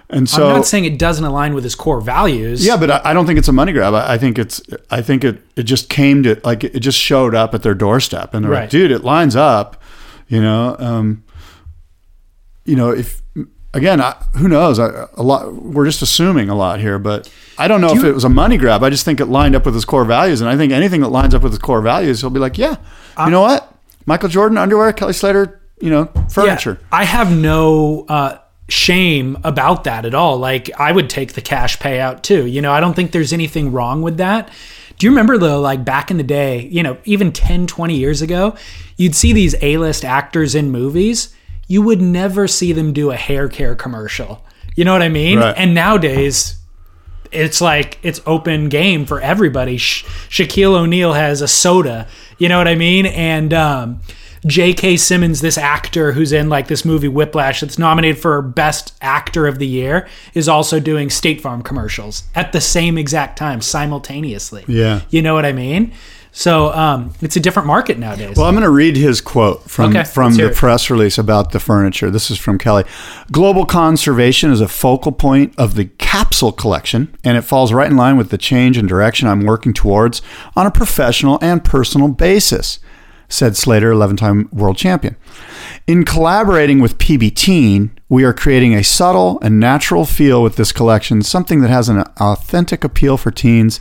And so I'm not saying it doesn't align with his core values. Yeah, but I don't think it's a money grab. I think it just came to, like, it just showed up at their doorstep, and they're like, dude, it lines up, you know. Who knows? We're just assuming a lot here, but I don't know if it was a money grab. I just think it lined up with his core values, and I think anything that lines up with his core values, he'll be like, yeah, you know what? Michael Jordan underwear, Kelly Slater, you know, furniture. Yeah, I have no shame about that at all. Like, I would take the cash payout too. You know, I don't think there's anything wrong with that. Do you remember, though, like back in the day, you know, even 10, 20 years ago, you'd see these A-list actors in movies. You would never see them do a hair care commercial. You know what I mean? Right. And nowadays, it's like it's open game for everybody. Shaquille O'Neal has a soda. You know what I mean? And J.K. Simmons, this actor who's in like this movie Whiplash that's nominated for Best Actor of the Year, is also doing State Farm commercials at the same exact time, simultaneously. Yeah. You know what I mean? So it's a different market nowadays. Well, I'm going to read his quote from the press release about the furniture. This is from Kelly. Global conservation is a focal point of the capsule collection, and it falls right in line with the change and direction I'm working towards on a professional and personal basis, said Slater, 11-time world champion. In collaborating with PB Teen, we are creating a subtle and natural feel with this collection, something that has an authentic appeal for teens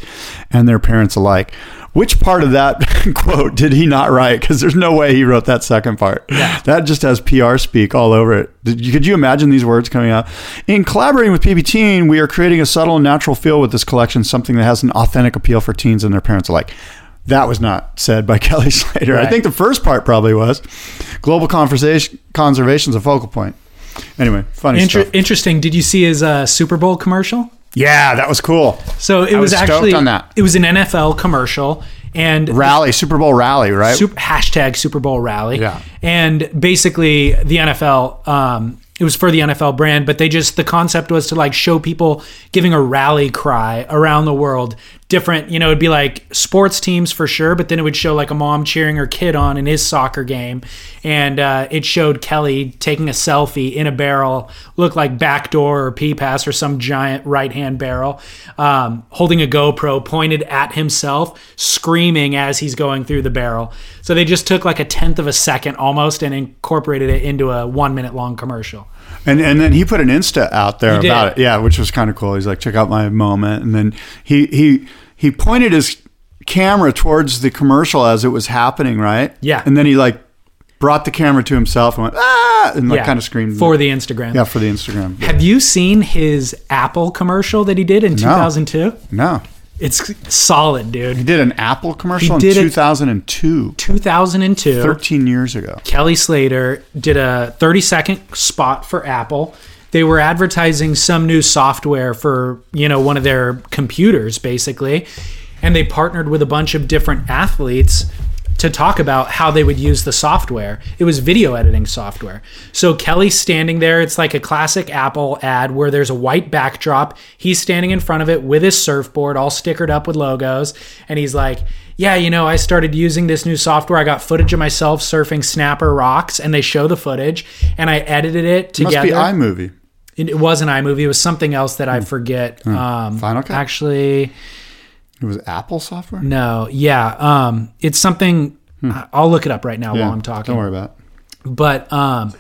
and their parents alike. Which part of that quote did he not write? Because there's no way he wrote that second part. Yeah. That just has PR speak all over it. Could you imagine these words coming out? In collaborating with PB Teen, we are creating a subtle and natural feel with this collection, something that has an authentic appeal for teens and their parents alike. That was not said by Kelly Slater. Right. I think the first part probably was. Global conservation is a focal point. Anyway, funny stuff. Interesting. Did you see his Super Bowl commercial? Yeah, that was cool. So it was actually on that. It was an NFL commercial and rally, Super Bowl rally, right? Hashtag Super Bowl rally. Yeah. And basically the NFL. It was for the NFL brand, but the concept was to like show people giving a rally cry around the world different, you know, it'd be like sports teams for sure, but then it would show like a mom cheering her kid on in his soccer game. And it showed Kelly taking a selfie in a barrel, looked like backdoor or P-pass or some giant right-hand barrel, holding a GoPro pointed at himself, screaming as he's going through the barrel. So they just took like a tenth of a second almost and incorporated it into a 1 minute long commercial. And then he put an Insta out there about it. Yeah, which was kind of cool. He's like, check out my moment. And then he pointed his camera towards the commercial as it was happening, right? Yeah. And then he like brought the camera to himself and went, ah, and like kind of screamed. For the Instagram. Yeah, for the Instagram. Have you seen his Apple commercial that he did in 2002? No. It's solid, dude. He did an Apple commercial in 2002. 2002. 13 years ago. Kelly Slater did a 30-second spot for Apple. They were advertising some new software for, you know, one of their computers, basically. And they partnered with a bunch of different athletes to talk about how they would use the software. It was video editing software. So Kelly's standing there. It's like a classic Apple ad where there's a white backdrop. He's standing in front of it with his surfboard all stickered up with logos. And he's like, yeah, you know, I started using this new software. I got footage of myself surfing Snapper Rocks, and they show the footage, and I edited it together. It must be iMovie. It wasn't iMovie. It was something else that I forget. Final Cut? Actually... It was Apple software? No. Yeah. It's something... I'll look it up right now while I'm talking. Don't worry about it. But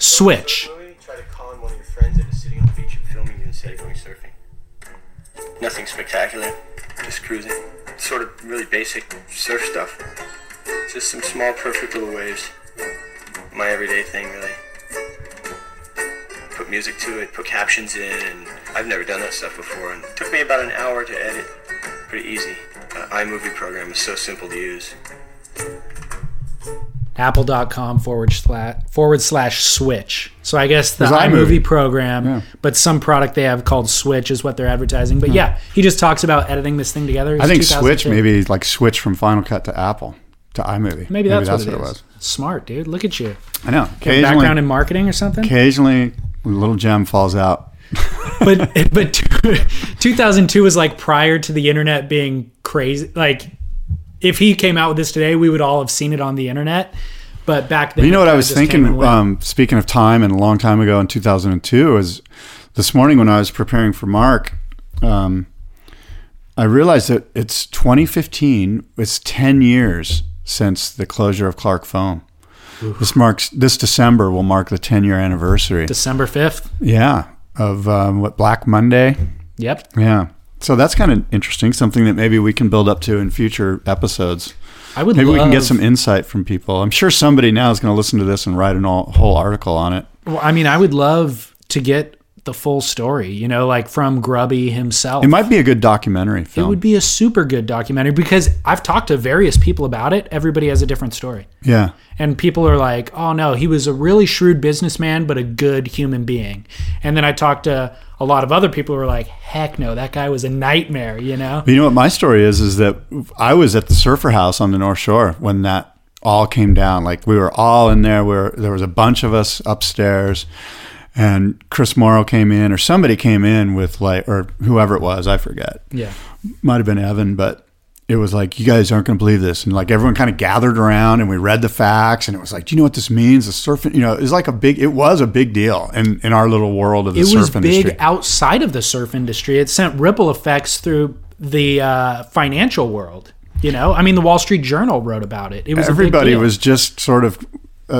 Switch. Try to call in one of your friends that is sitting on the beach and filming you instead of going surfing. Nothing spectacular. Just cruising. It's sort of really basic surf stuff. Just some small, perfect little waves. My everyday thing, really. Put music to it, put captions in, and I've never done that stuff before, and it took me about an hour to edit. Pretty easy. iMovie program is so simple to use. Apple.com/switch. So I guess the iMovie program, but some product they have called Switch is what they're advertising. But yeah, he just talks about editing this thing together. It's I think Switch, maybe like Switch from Final Cut to Apple to iMovie. Maybe that's what it was. Smart, dude. Look at you. I know. Background in marketing or something? Occasionally, a little gem falls out. but 2002 was like prior to the internet being crazy. Like if he came out with this today, we would all have seen it on the internet. But back then, you know what I was thinking. Speaking of time, and a long time ago in 2002 was this morning when I was preparing for Mark. I realized that it's 2015. It's 10 years since the closure of Clark Foam. Oof. This December will mark the 10-year anniversary. December 5th. Yeah. Of Black Monday? Yep. Yeah. So that's kind of interesting, something that maybe we can build up to in future episodes. Maybe we can get some insight from people. I'm sure somebody now is going to listen to this and write a whole article on it. Well, I mean, I would love to get the full story, you know, like from Grubby himself. It might be a good documentary film. It would be a super good documentary because I've talked to various people about it. Everybody has a different story. Yeah. And people are like, oh no, he was a really shrewd businessman, but a good human being. And then I talked to a lot of other people who were like, heck no, that guy was a nightmare, you know? But you know what my story is that I was at the Surfer House on the North Shore when that all came down. Like we were all in there there was a bunch of us upstairs. And Chris Morrow came in, or somebody came in with like, or whoever it was, I forget. Yeah. Might have been Evan, but it was like, you guys aren't going to believe this. And like everyone kind of gathered around and we read the facts and it was like, do you know what this means? The surfing, you know, it was a big deal in our little world of the surf industry. It was big outside of the surf industry. It sent ripple effects through the financial world. You know, I mean, the Wall Street Journal wrote about it. It was everybody a big deal. Was just sort of...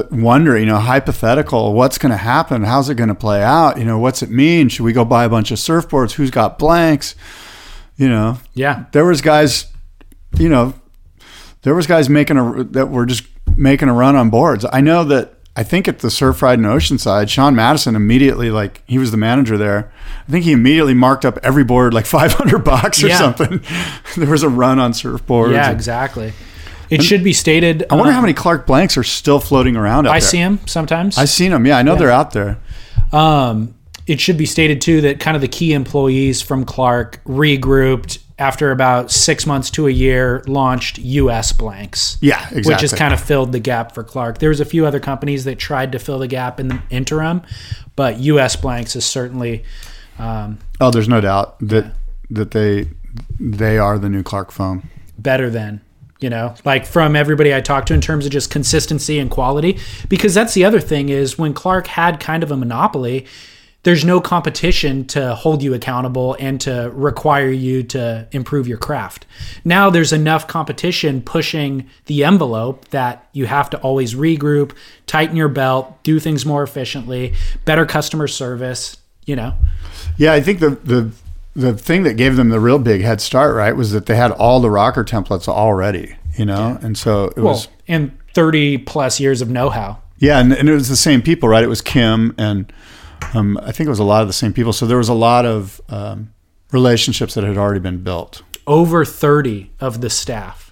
wonder, you know, hypothetical, what's going to happen? How's it going to play out? You know, what's it mean? Should we go buy a bunch of surfboards? Who's got blanks? You know, yeah, there was guys that were just making a run on boards. I know that I think at the Surf Ride in Oceanside, Sean Madison immediately, like he was the manager there. I think he immediately marked up every board like $500 or something. There was a run on surfboards. Yeah, exactly. It should be stated. I wonder how many Clark blanks are still floating around out there. I see them sometimes. I've seen them. Yeah, I know they're out there. It should be stated, too, that kind of the key employees from Clark regrouped after about 6 months to a year, launched U.S. blanks. Yeah, exactly. Which has kind of filled the gap for Clark. There was a few other companies that tried to fill the gap in the interim, but U.S. blanks is certainly... there's no doubt that they... they are the new Clark foam. Better than, you know, like from everybody I talked to in terms of just consistency and quality, because that's the other thing is when Clark had kind of a monopoly, there's no competition to hold you accountable and to require you to improve your craft. Now there's enough competition pushing the envelope that you have to always regroup, tighten your belt, do things more efficiently, better customer service, you know? Yeah, I think the thing that gave them the real big head start, right, was that they had all the rocker templates already, you know? Yeah. And so it was... And 30 plus years of know-how. Yeah, and it was the same people, right? It was Kim and... I think it was a lot of the same people. So there was a lot of relationships that had already been built. Over 30 of the staff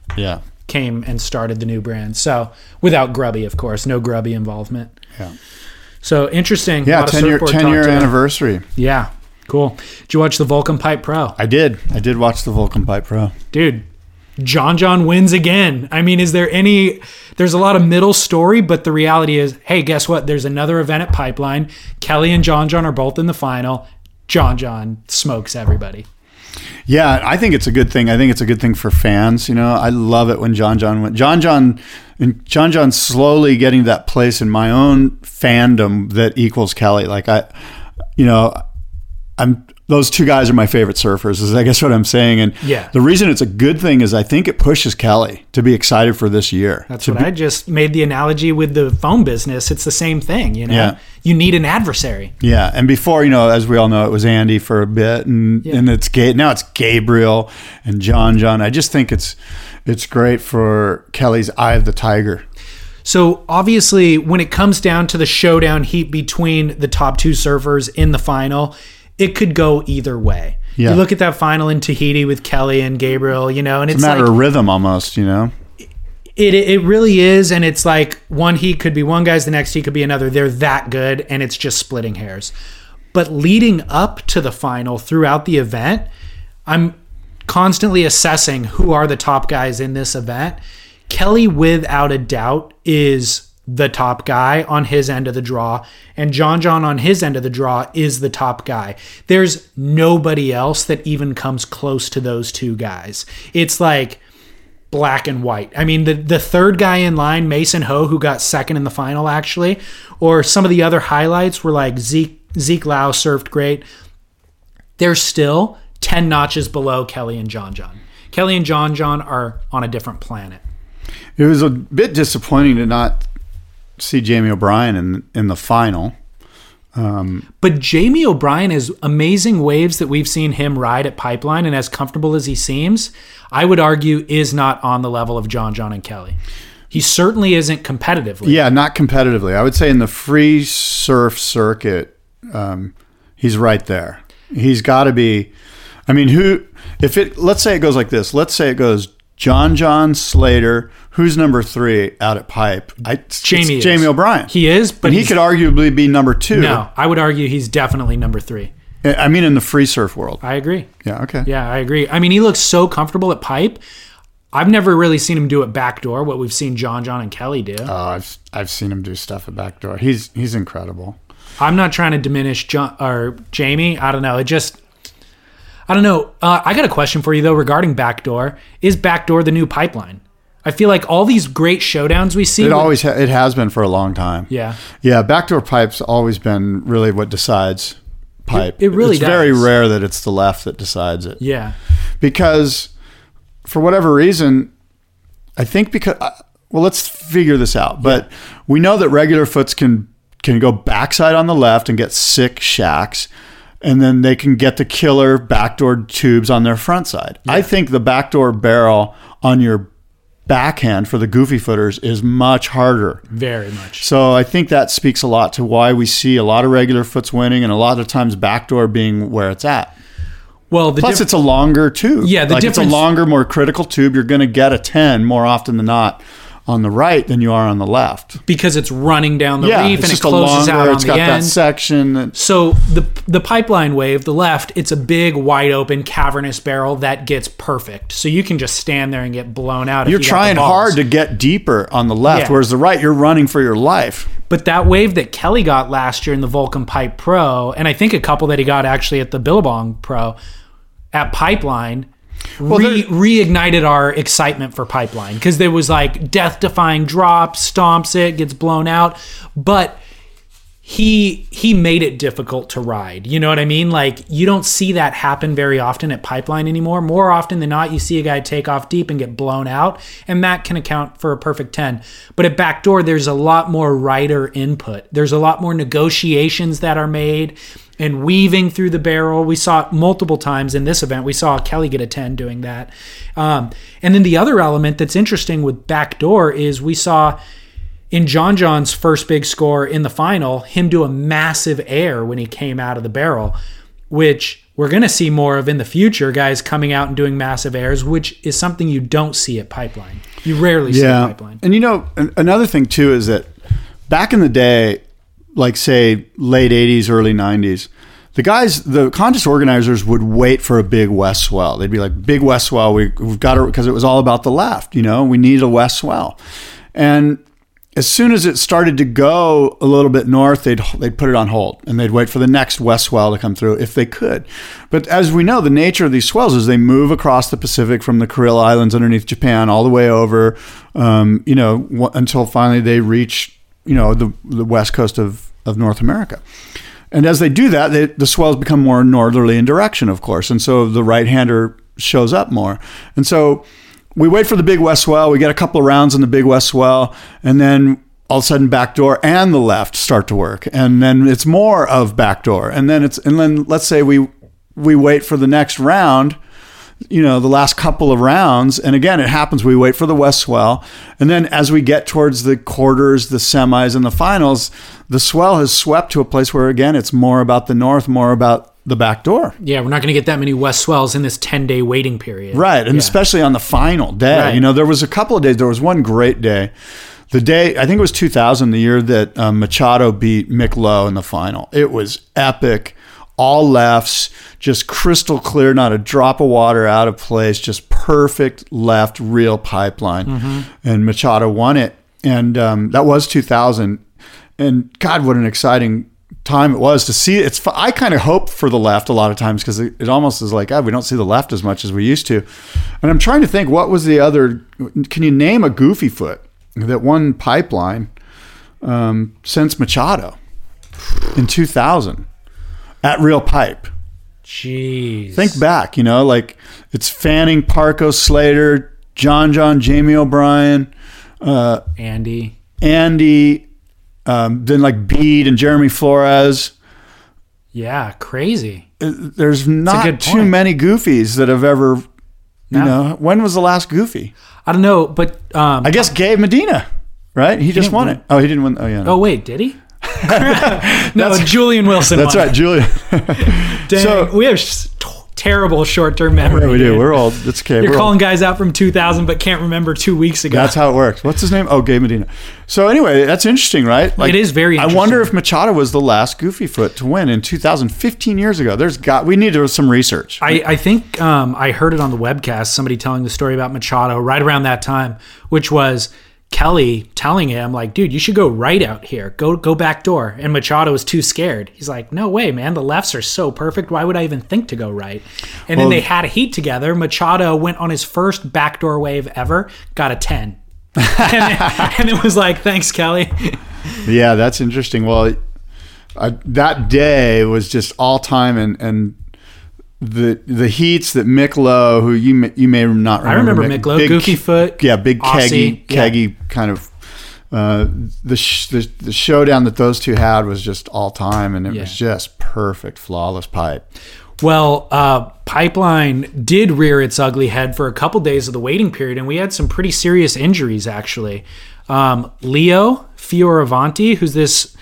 came and started the new brand. So without Grubby, of course, no Grubby involvement. Yeah. So interesting. Yeah, 10-year anniversary. Yeah, cool. Did you watch the Volcom Pipe Pro? I did. I did watch the Volcom Pipe Pro. Dude, John wins again. I mean, there's a lot of middle story, but the reality is, hey, guess what? There's another event at Pipeline. Kelly and John are both in the final. John smokes everybody. Yeah, I think it's a good thing. I think it's a good thing for fans. You know, I love it when John went. John slowly getting to that place in my own fandom that equals Kelly. Like those two guys are my favorite surfers, is I guess what I'm saying. And the reason it's a good thing is I think it pushes Kelly to be excited for this year. That's what I just made the analogy with the phone business. It's the same thing, you know? Yeah. You need an adversary. Yeah. And before, you know, as we all know, it was Andy for a bit and it's now it's Gabriel and John. I just think it's great for Kelly's eye of the tiger. So obviously when it comes down to the showdown heat between the top two surfers in the final, it could go either way. Yeah. You look at that final in Tahiti with Kelly and Gabriel, you know, and it's a matter of rhythm almost, you know? It really is, and it's like one heat could be one guy's, the next heat could be another. They're that good, and it's just splitting hairs. But leading up to the final throughout the event, I'm constantly assessing who are the top guys in this event. Kelly, without a doubt, is the top guy on his end of the draw, and John on his end of the draw is the top guy. There's nobody else that even comes close to those two guys. It's like black and white. I mean, the third guy in line, Mason Ho, who got second in the final actually, or some of the other highlights were like Zeke Lau surfed great. They're still 10 notches below Kelly and John. Kelly and John are on a different planet. It was a bit disappointing to not see Jamie O'Brien in the final. But Jamie O'Brien is amazing waves that we've seen him ride at Pipeline, and as comfortable as he seems, I would argue is not on the level of John and Kelly. He certainly isn't competitively. Yeah, not competitively. I would say in the free surf circuit, he's right there. He's got to be. I mean, let's say it goes like this. Let's say it goes John Slater, who's number 3 out at Pipe? It's Jamie O'Brien. He is, but he could arguably be number 2. No, I would argue he's definitely number 3. I mean, in the free surf world. I agree. Yeah, okay. Yeah, I agree. I mean, he looks so comfortable at Pipe. I've never really seen him do at backdoor, what we've seen John and Kelly do. Oh, I've seen him do stuff at backdoor. He's incredible. I'm not trying to diminish John or Jamie. I don't know. I don't know. I got a question for you, though, regarding backdoor. Is backdoor the new Pipeline? I feel like all these great showdowns we see... It has been for a long time. Yeah. Yeah, backdoor Pipe's always been really what decides Pipe. It really does. It's very rare that it's the left that decides it. Yeah. Because for whatever reason, I think because... Well, let's figure this out. But we know that regular foots can go backside on the left and get sick shacks. And then they can get the killer backdoor tubes on their front side. Yeah. I think the backdoor barrel on your backhand for the goofy footers is much harder. Very much. So I think that speaks a lot to why we see a lot of regular foots winning and a lot of times backdoor being where it's at. Well, plus it's a longer tube. Yeah, difference. It's a longer, more critical tube. You're going to get a 10 more often than not on the right than you are on the left, because it's running down the reef and it closes out on the end. That section. So the Pipeline wave, the left, it's a big, wide open, cavernous barrel that gets perfect. So you can just stand there and get blown out. You're trying hard to get deeper on the left, whereas the right, you're running for your life. But that wave that Kelly got last year in the Volcom Pipe Pro, and I think a couple that he got actually at the Billabong Pro at Pipeline, well, reignited our excitement for Pipeline, because there was like death-defying drops, stomps it, gets blown out, but he made it difficult to ride. You know what I mean? Like, you don't see that happen very often at Pipeline anymore. More often than not, you see a guy take off deep and get blown out, and that can account for a perfect 10. But at Backdoor, there's a lot more rider input. There's a lot more negotiations that are made and weaving through the barrel. We saw it multiple times in this event. We saw Kelly get a 10 doing that. And then the other element that's interesting with Backdoor is we saw in John's first big score in the final, him do a massive air when he came out of the barrel, which we're going to see more of in the future, guys coming out and doing massive airs, which is something you don't see at Pipeline. You rarely see at Pipeline. And, you know, another thing, too, is that back in the day, like, say, late 80s, early 90s, the contest organizers would wait for a big west swell. They'd be like, big west swell, we've got to, because it was all about the left, you know, we need a west swell. And as soon as it started to go a little bit north, they'd put it on hold, and they'd wait for the next west swell to come through if they could. But as we know, the nature of these swells is they move across the Pacific from the Kuril Islands underneath Japan all the way over, you know, until finally they reach, you know, the west coast of North America. And as they do that, the swells become more northerly in direction, of course. And so the right-hander shows up more. And so we wait for the big west swell. We get a couple of rounds in the big west swell. And then all of a sudden, Backdoor and the left start to work. And then it's more of Backdoor. And then let's say we wait for the next round, you know, the last couple of rounds. And again, it happens. We wait for the west swell. And then as we get towards the quarters, the semis, and the finals, the swell has swept to a place where, again, it's more about the north, more about the Backdoor. Yeah, we're not going to get that many west swells in this 10-day waiting period. Right, and especially on the final day. Right. You know, there was a couple of days. There was one great day. The day, I think it was 2000, the year that Machado beat Mick Lowe in the final. It was epic. All lefts, just crystal clear, not a drop of water out of place, just perfect left, real Pipeline. Mm-hmm. And Machado won it. And that was 2000. And God, what an exciting time it was to see. It's, I kind of hope for the left a lot of times, because it almost is like, God, we don't see the left as much as we used to. And I'm trying to think, what was the other? Can you name a goofy foot that won Pipeline since Machado in 2000? At Real Pipe. Jeez. Think back, you know, like it's Fanning, Parco, Slater, John, Jamie O'Brien. Andy. Then like Bede and Jeremy Flores. Yeah, crazy. There's not too many goofies that have ever, you know, when was the last goofy? I don't know, but I guess Gabe Medina, right? He just won it. Oh, he didn't win. Oh, yeah. No. Oh, wait, did he? No, Julian Wilson. That's right, Julian. Dang, so, we have terrible short-term memory. Yeah, we do. We're old. That's okay. You're calling guys out from 2000 but can't remember 2 weeks ago. That's how it works. What's his name? Oh, Gabe Medina. So anyway, that's interesting, right? Like, it is very interesting. I wonder if Machado was the last goofy foot to win in 2015 years ago. We need to do some research. I think I heard it on the webcast, somebody telling the story about Machado right around that time, which was Kelly telling him, like, dude, you should go right out here. Go back door. And Machado was too scared. He's like, no way, man. The lefts are so perfect. Why would I even think to go right? And then they had a heat together. Machado went on his first backdoor wave ever, got a 10. And it was like, thanks, Kelly. Yeah, that's interesting. Well, that day was just all time, and the heats that Mick Lowe, who you may not remember. I remember Mick Lowe, Goofy Foot. Yeah, big Aussie, keggy kind of. The showdown that those two had was just all time, and it was just perfect, flawless pipe. Well, Pipeline did rear its ugly head for a couple days of the waiting period, and we had some pretty serious injuries, actually. Leo Fioravanti, who's this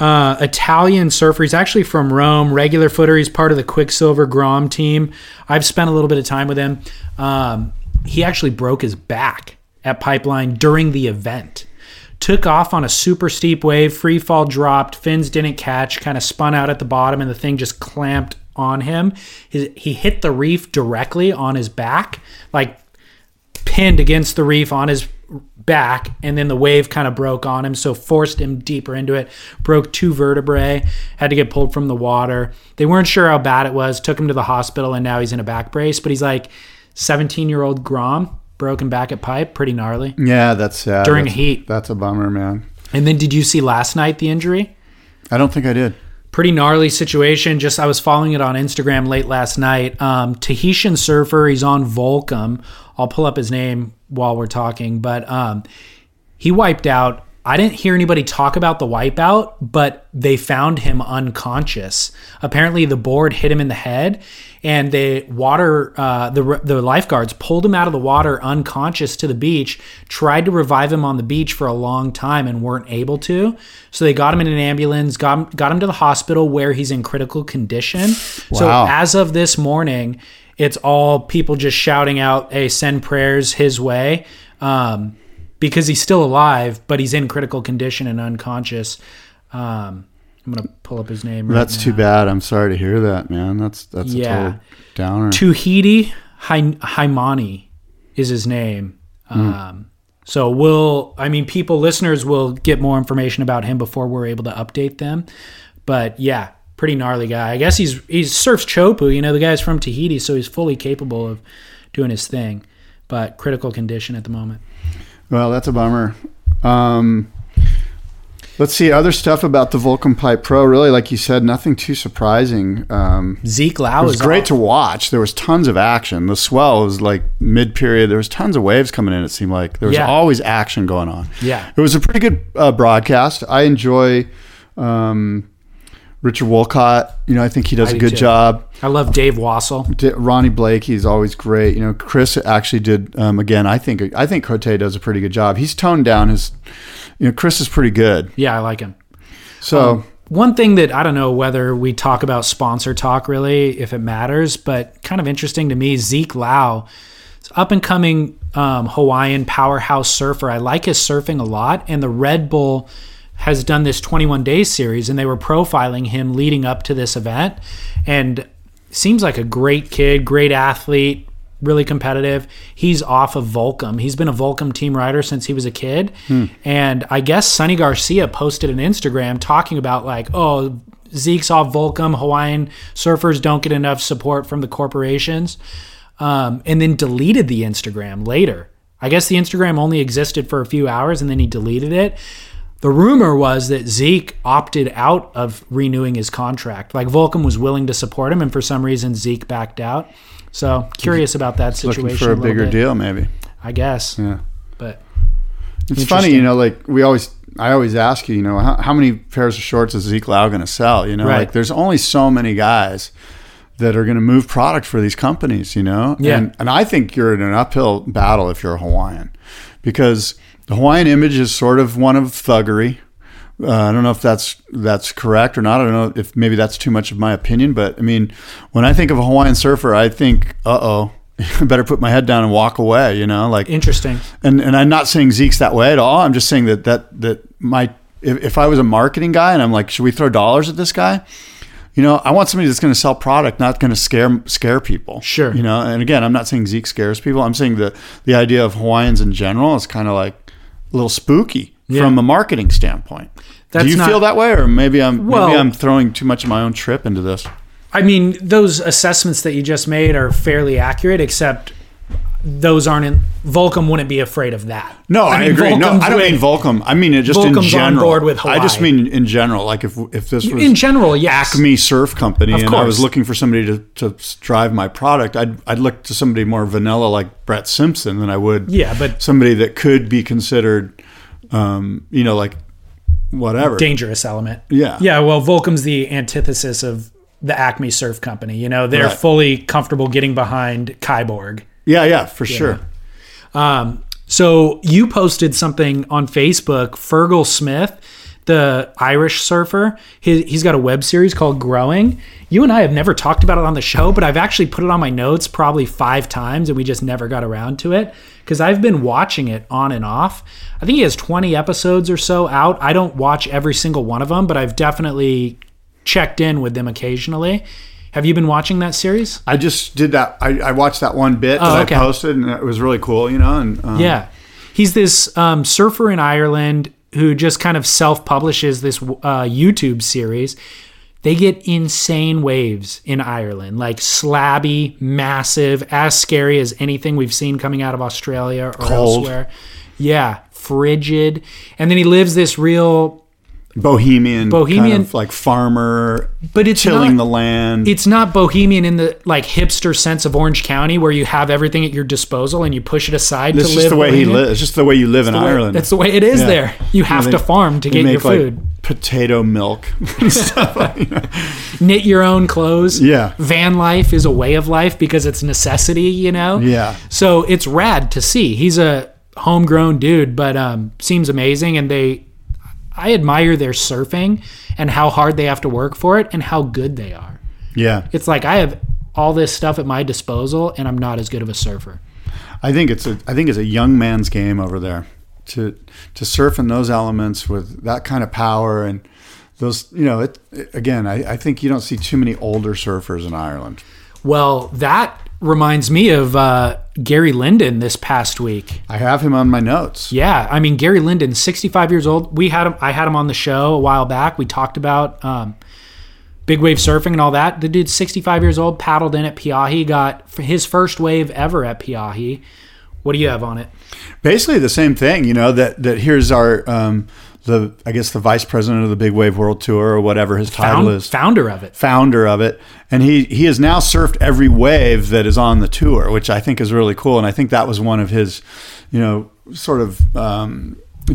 Italian surfer. He's actually from Rome, regular footer. He's part of the Quicksilver Grom team. I've spent a little bit of time with him. He actually broke his back at Pipeline during the event. Took off on a super steep wave, free fall dropped, fins didn't catch, kind of spun out at the bottom, and the thing just clamped on him. He hit the reef directly on his back, like pinned against the reef on his back, and then the wave kind of broke on him, so forced him deeper into it. Broke 2 vertebrae, had to get pulled from the water. They weren't sure how bad it was, took him to the hospital, and now he's in a back brace. But he's like, 17-year-old Grom broken back at pipe, pretty gnarly. Yeah, that's sad. During a heat. That's a bummer, man. And then did you see last night the injury? I don't think I did. Pretty gnarly situation. Just I was following it on Instagram late last night. Tahitian surfer. He's on Volcom. I'll pull up his name while we're talking. But he wiped out. I didn't hear anybody talk about the wipeout, but they found him unconscious. Apparently, the board hit him in the head, and the lifeguards pulled him out of the water unconscious to the beach, tried to revive him on the beach for a long time and weren't able to. So they got him in an ambulance, got him to the hospital where he's in critical condition. Wow. So as of this morning, it's all people just shouting out, hey, send prayers his way. Because he's still alive, but he's in critical condition and unconscious. I'm going to pull up his name right now. That's too bad. I'm sorry to hear that, man. That's a total downer. Tuhiti Haimani is his name. So listeners will get more information about him before we're able to update them. But yeah, pretty gnarly guy. I guess he surfs Chopu. You know, the guy's from Tahiti, so he's fully capable of doing his thing. But critical condition at the moment. Well, that's a bummer. Let's see other stuff about the Volcom Pipe Pro. Really, like you said, nothing too surprising. Zeke Lau was great to watch. There was tons of action. The swell was like mid-period. There was tons of waves coming in, it seemed like. There was always action going on. Yeah. It was a pretty good broadcast. I enjoy Richard Wolcott. You know, I think he does a good job. I love Dave Wassel. Ronnie Blake, he's always great. You know, Chris actually did, again, I think Cote does a pretty good job. He's toned down his, you know, Chris is pretty good. Yeah, I like him. So one thing that I don't know whether we talk about sponsor talk really, if it matters, but kind of interesting to me, Zeke Lau, up and coming Hawaiian powerhouse surfer. I like his surfing a lot. And the Red Bull has done this 21-day series, and they were profiling him leading up to this event. And seems like a great kid, great athlete, really competitive. He's off of Volcom. He's been a Volcom team rider since he was a kid. And I guess Sonny Garcia posted an Instagram talking about like, oh, Zeke's off Volcom. Hawaiian surfers don't get enough support from the corporations. And then deleted the Instagram later. I guess the Instagram only existed for a few hours, and then he deleted it. The rumor was that Zeke opted out of renewing his contract. Like Volcom was willing to support him, and for some reason Zeke backed out. So curious about that situation. Looking for a bigger deal, maybe. I guess. Yeah. But it's funny, you know. Like I always ask you, you know, how many pairs of shorts is Zeke Lau going to sell? You know, right. Like there's only so many guys that are going to move product for these companies. You know, yeah. And I think you're in an uphill battle if you're a Hawaiian, because the Hawaiian image is sort of one of thuggery. I don't know if that's correct or not. I don't know if maybe that's too much of my opinion, but I mean, when I think of a Hawaiian surfer, I think, I better put my head down and walk away, you know, like interesting. And I'm not saying Zeke's that way at all. I'm just saying that my, if I was a marketing guy and I'm like, should we throw dollars at this guy? You know, I want somebody that's going to sell product, not going to scare people. Sure. You know, and again, I'm not saying Zeke scares people. I'm saying that the idea of Hawaiians in general is kind of like, a little spooky from a marketing standpoint. Do you feel that way, or maybe I'm throwing too much of my own trip into this? I mean, those assessments that you just made are fairly accurate, except those aren't in Volcom. Wouldn't be afraid of that. No, I agree. Volcom's I don't mean Volcom. I mean it just Volcom's in general. On board with Hawaii. I just mean in general. Like if this was in general, yes. Acme Surf Company, and I was looking for somebody to drive my product, I'd look to somebody more vanilla like Brett Simpson than I would. Yeah, but somebody that could be considered, you know, like whatever dangerous element. Yeah, yeah. Well, Volcom's the antithesis of the Acme Surf Company. You know, they're fully comfortable getting behind Kyborg. Yeah, for sure. So you posted something on Facebook. Fergal Smith, the Irish surfer, he's got a web series called Growing. You and I have never talked about it on the show, but I've actually put it on my notes probably 5 times, and we just never got around to it because I've been watching it on and off. I think he has 20 episodes or so out. I don't watch every single one of them, but I've definitely checked in with them occasionally. Have you been watching that series? I just did that. I watched that one bit that I posted, and it was really cool, you know. And he's this surfer in Ireland who just kind of self-publishes this YouTube series. They get insane waves in Ireland, like slabby, massive, as scary as anything we've seen coming out of Australia or elsewhere. Yeah, frigid. And then he lives this real bohemian kind of like farmer, but it's tilling the land. It's not bohemian in the like hipster sense of Orange County where you have everything at your disposal and you push it aside to live. It's just the way you live in Ireland. That's the way it is there. You have to farm to get your food. Potato milk and stuff like, you know. Knit your own clothes. Yeah. Van life is a way of life because it's necessity, you know? Yeah. So it's rad to see. He's a homegrown dude, but seems amazing. And I admire their surfing and how hard they have to work for it and how good they are. Yeah. It's like I have all this stuff at my disposal and I'm not as good of a surfer. I think it's a young man's game over there. To surf in those elements with that kind of power and those, you know, I think you don't see too many older surfers in Ireland. Well, that reminds me of Gary Linden this past week. I have him on my notes. Yeah, I mean, Gary Linden, 65 years old. I had him on the show a while back. We talked about big wave surfing and all that. The dude's 65 years old, paddled in at Piahi, got his first wave ever at Piahi. What do you have on it? Basically the same thing, you know, that here's our, the vice president of the Big Wave World Tour or whatever his title is. Founder of it. And he has now surfed every wave that is on the tour, which I think is really cool. And I think that was one of his, you know, sort of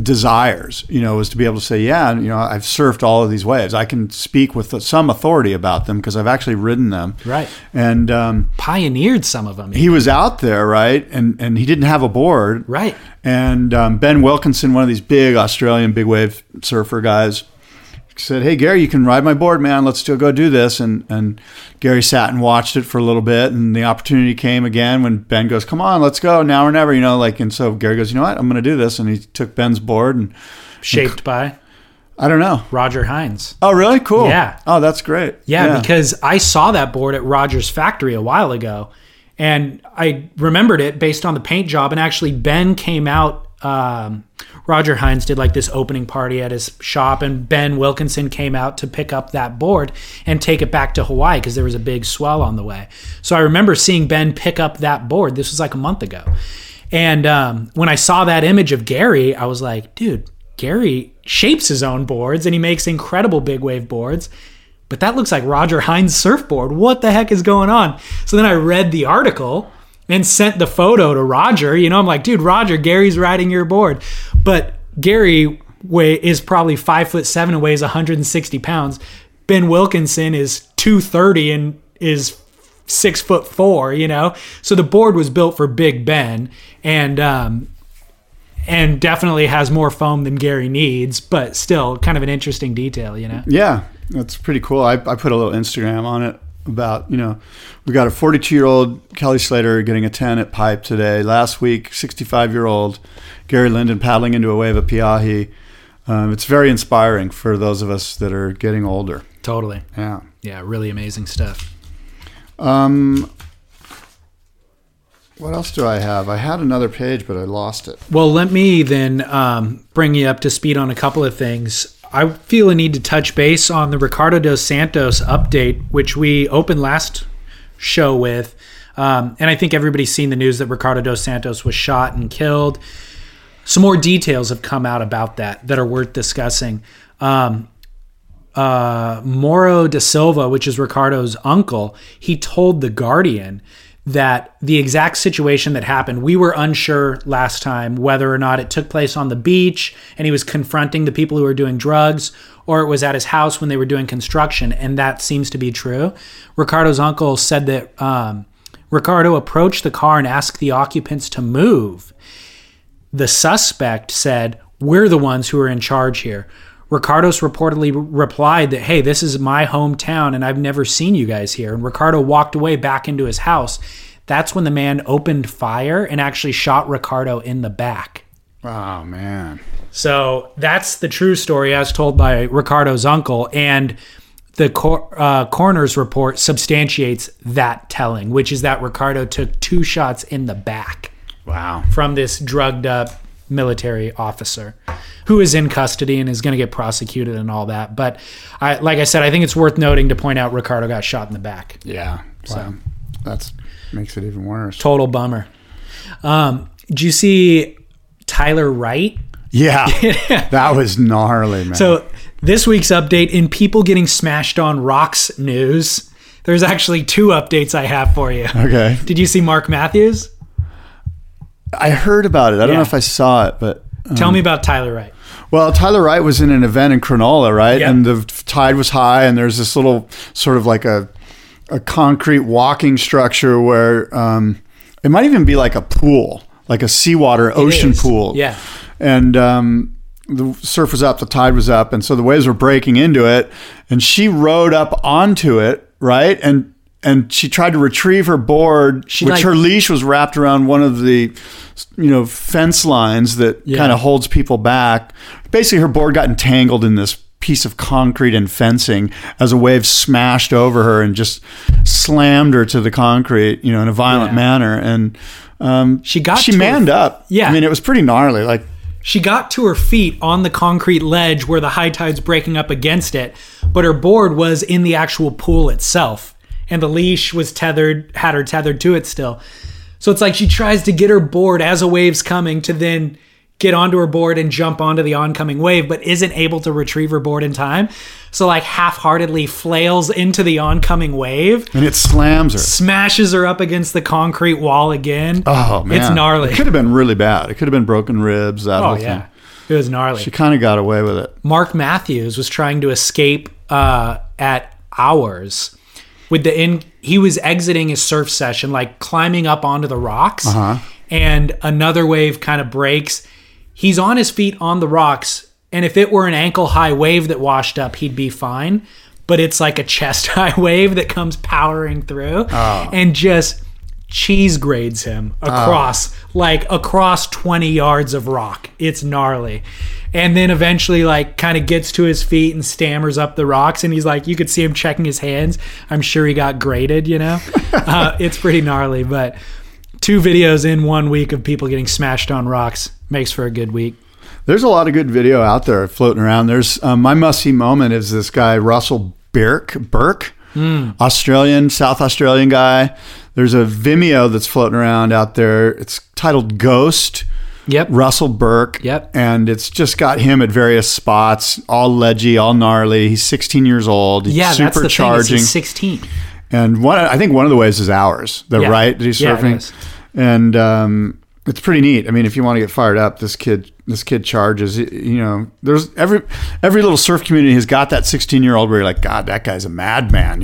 desires, you know, was to be able to say, yeah, you know, I've surfed all of these waves. I can speak with some authority about them because I've actually ridden them. Right. And pioneered some of them. He was out there, right? And he didn't have a board. Right. And Ben Wilkinson, one of these big Australian big wave surfer guys, said, hey, Gary, you can ride my board, man. Let's still go do this. And Gary sat and watched it for a little bit. And the opportunity came again when Ben goes, come on, let's go now or never, you know, like, and so Gary goes, you know what, I'm going to do this. And he took Ben's board and shaped by, I don't know, Roger Hines. Oh, really? Cool. Yeah. Oh, that's great. Yeah. Because I saw that board at Roger's factory a while ago and I remembered it based on the paint job. And actually Ben came out, Roger Hines did like this opening party at his shop and Ben Wilkinson came out to pick up that board and take it back to Hawaii because there was a big swell on the way. So I remember seeing Ben pick up that board. This was like a month ago. And when I saw that image of Gary, I was like, dude, Gary shapes his own boards and he makes incredible big wave boards. But that looks like Roger Hines' surfboard. What the heck is going on? So then I read the article and sent the photo to Roger. You know, I'm like, dude, Roger, Gary's riding your board. But Gary is probably 5'7" and weighs 160 pounds. Ben Wilkinson is 230 and is 6'4", you know? So the board was built for Big Ben and definitely has more foam than Gary needs, but still kind of an interesting detail, you know? Yeah, that's pretty cool. I put a little Instagram on it about, you know, we got a 42-year-old Kelly Slater getting a 10 at Pipe today. Last week, 65-year-old Gary Linden paddling into a wave at Piahi. It's very inspiring for those of us that are getting older. Totally. Yeah. Yeah, really amazing stuff. What else do I have? I had another page, but I lost it. Well, let me then bring you up to speed on a couple of things. I feel a need to touch base on the Ricardo dos Santos update, which we opened last show with. And I think everybody's seen the news that Ricardo dos Santos was shot and killed. Some more details have come out about that are worth discussing. Moro da Silva, which is Ricardo's uncle, he told The Guardian that the exact situation that happened, we were unsure last time whether or not it took place on the beach and he was confronting the people who were doing drugs or it was at his house when they were doing construction, and that seems to be true. Ricardo's uncle said that Ricardo approached the car and asked the occupants to move. The suspect said, we're the ones who are in charge here. Ricardo's reportedly replied that, hey, this is my hometown and I've never seen you guys here. And Ricardo walked away back into his house. That's when the man opened fire and actually shot Ricardo in the back. Oh, man. So that's the true story as told by Ricardo's uncle. And the coroner's report substantiates that telling, which is that Ricardo took 2 shots in the back. Wow. From this drugged up military officer who is in custody and is going to get prosecuted and all that. But I, like I said, I think it's worth noting to point out Ricardo got shot in the back. Yeah. So wow. That makes it even worse. Total bummer. Did you see Tyler Wright? Yeah. That was gnarly, man. So this week's update in people getting smashed on rocks news, there's actually two updates I have for you. Okay. Did you see Mark Matthews? I heard about it. I don't know if I saw it, but... Tell me about Tyler Wright. Well, Tyler Wright was in an event in Cronulla, right? Yep. And the tide was high, and there's this little sort of like a concrete walking structure where it might even be like a pool, like a seawater ocean pool. Yeah. And the surf was up, the tide was up, and so the waves were breaking into it, and she rode up onto it, right? And she tried to retrieve her board, her leash was wrapped around one of the, fence lines that kind of holds people back. Basically, her board got entangled in this piece of concrete and fencing as a wave smashed over her and just slammed her to the concrete, in a violent manner. And she manned up. Yeah. I mean, it was pretty gnarly. Like, she got to her feet on the concrete ledge where the high tide's breaking up against it, but her board was in the actual pool itself. And the leash was had her tethered to it still. So it's like she tries to get her board as a wave's coming to then get onto her board and jump onto the oncoming wave, but isn't able to retrieve her board in time. So like half-heartedly flails into the oncoming wave. And it slams her. Smashes her up against the concrete wall again. Oh, man. It's gnarly. It could have been really bad. It could have been broken ribs, that whole thing. It was gnarly. She kind of got away with it. Mark Matthews was trying to escape at hours. He was exiting his surf session, like climbing up onto the rocks, and another wave kind of breaks. He's on his feet on the rocks, and if it were an ankle-high wave that washed up, he'd be fine. But it's like a chest-high wave that comes powering through and just cheese grades him across 20 yards of rock. It's gnarly. And then eventually kind of gets to his feet and stammers up the rocks. And he's you could see him checking his hands. I'm sure he got graded, it's pretty gnarly, but two videos in 1 week of people getting smashed on rocks makes for a good week. There's a lot of good video out there floating around. There's my must-see moment is this guy, Russell Burke, South Australian guy. There's a Vimeo that's floating around out there. It's titled Ghost. Yep. Russell Burke. Yep. And it's just got him at various spots, all ledgy, all gnarly. He's 16 years old. He's supercharging. He's 16. And I think one of the waves is ours. Right that he's surfing. And it's pretty neat. I mean, if you want to get fired up, this kid charges. There's every little surf community has got that 16-year-old where you're like, God, that guy's a madman.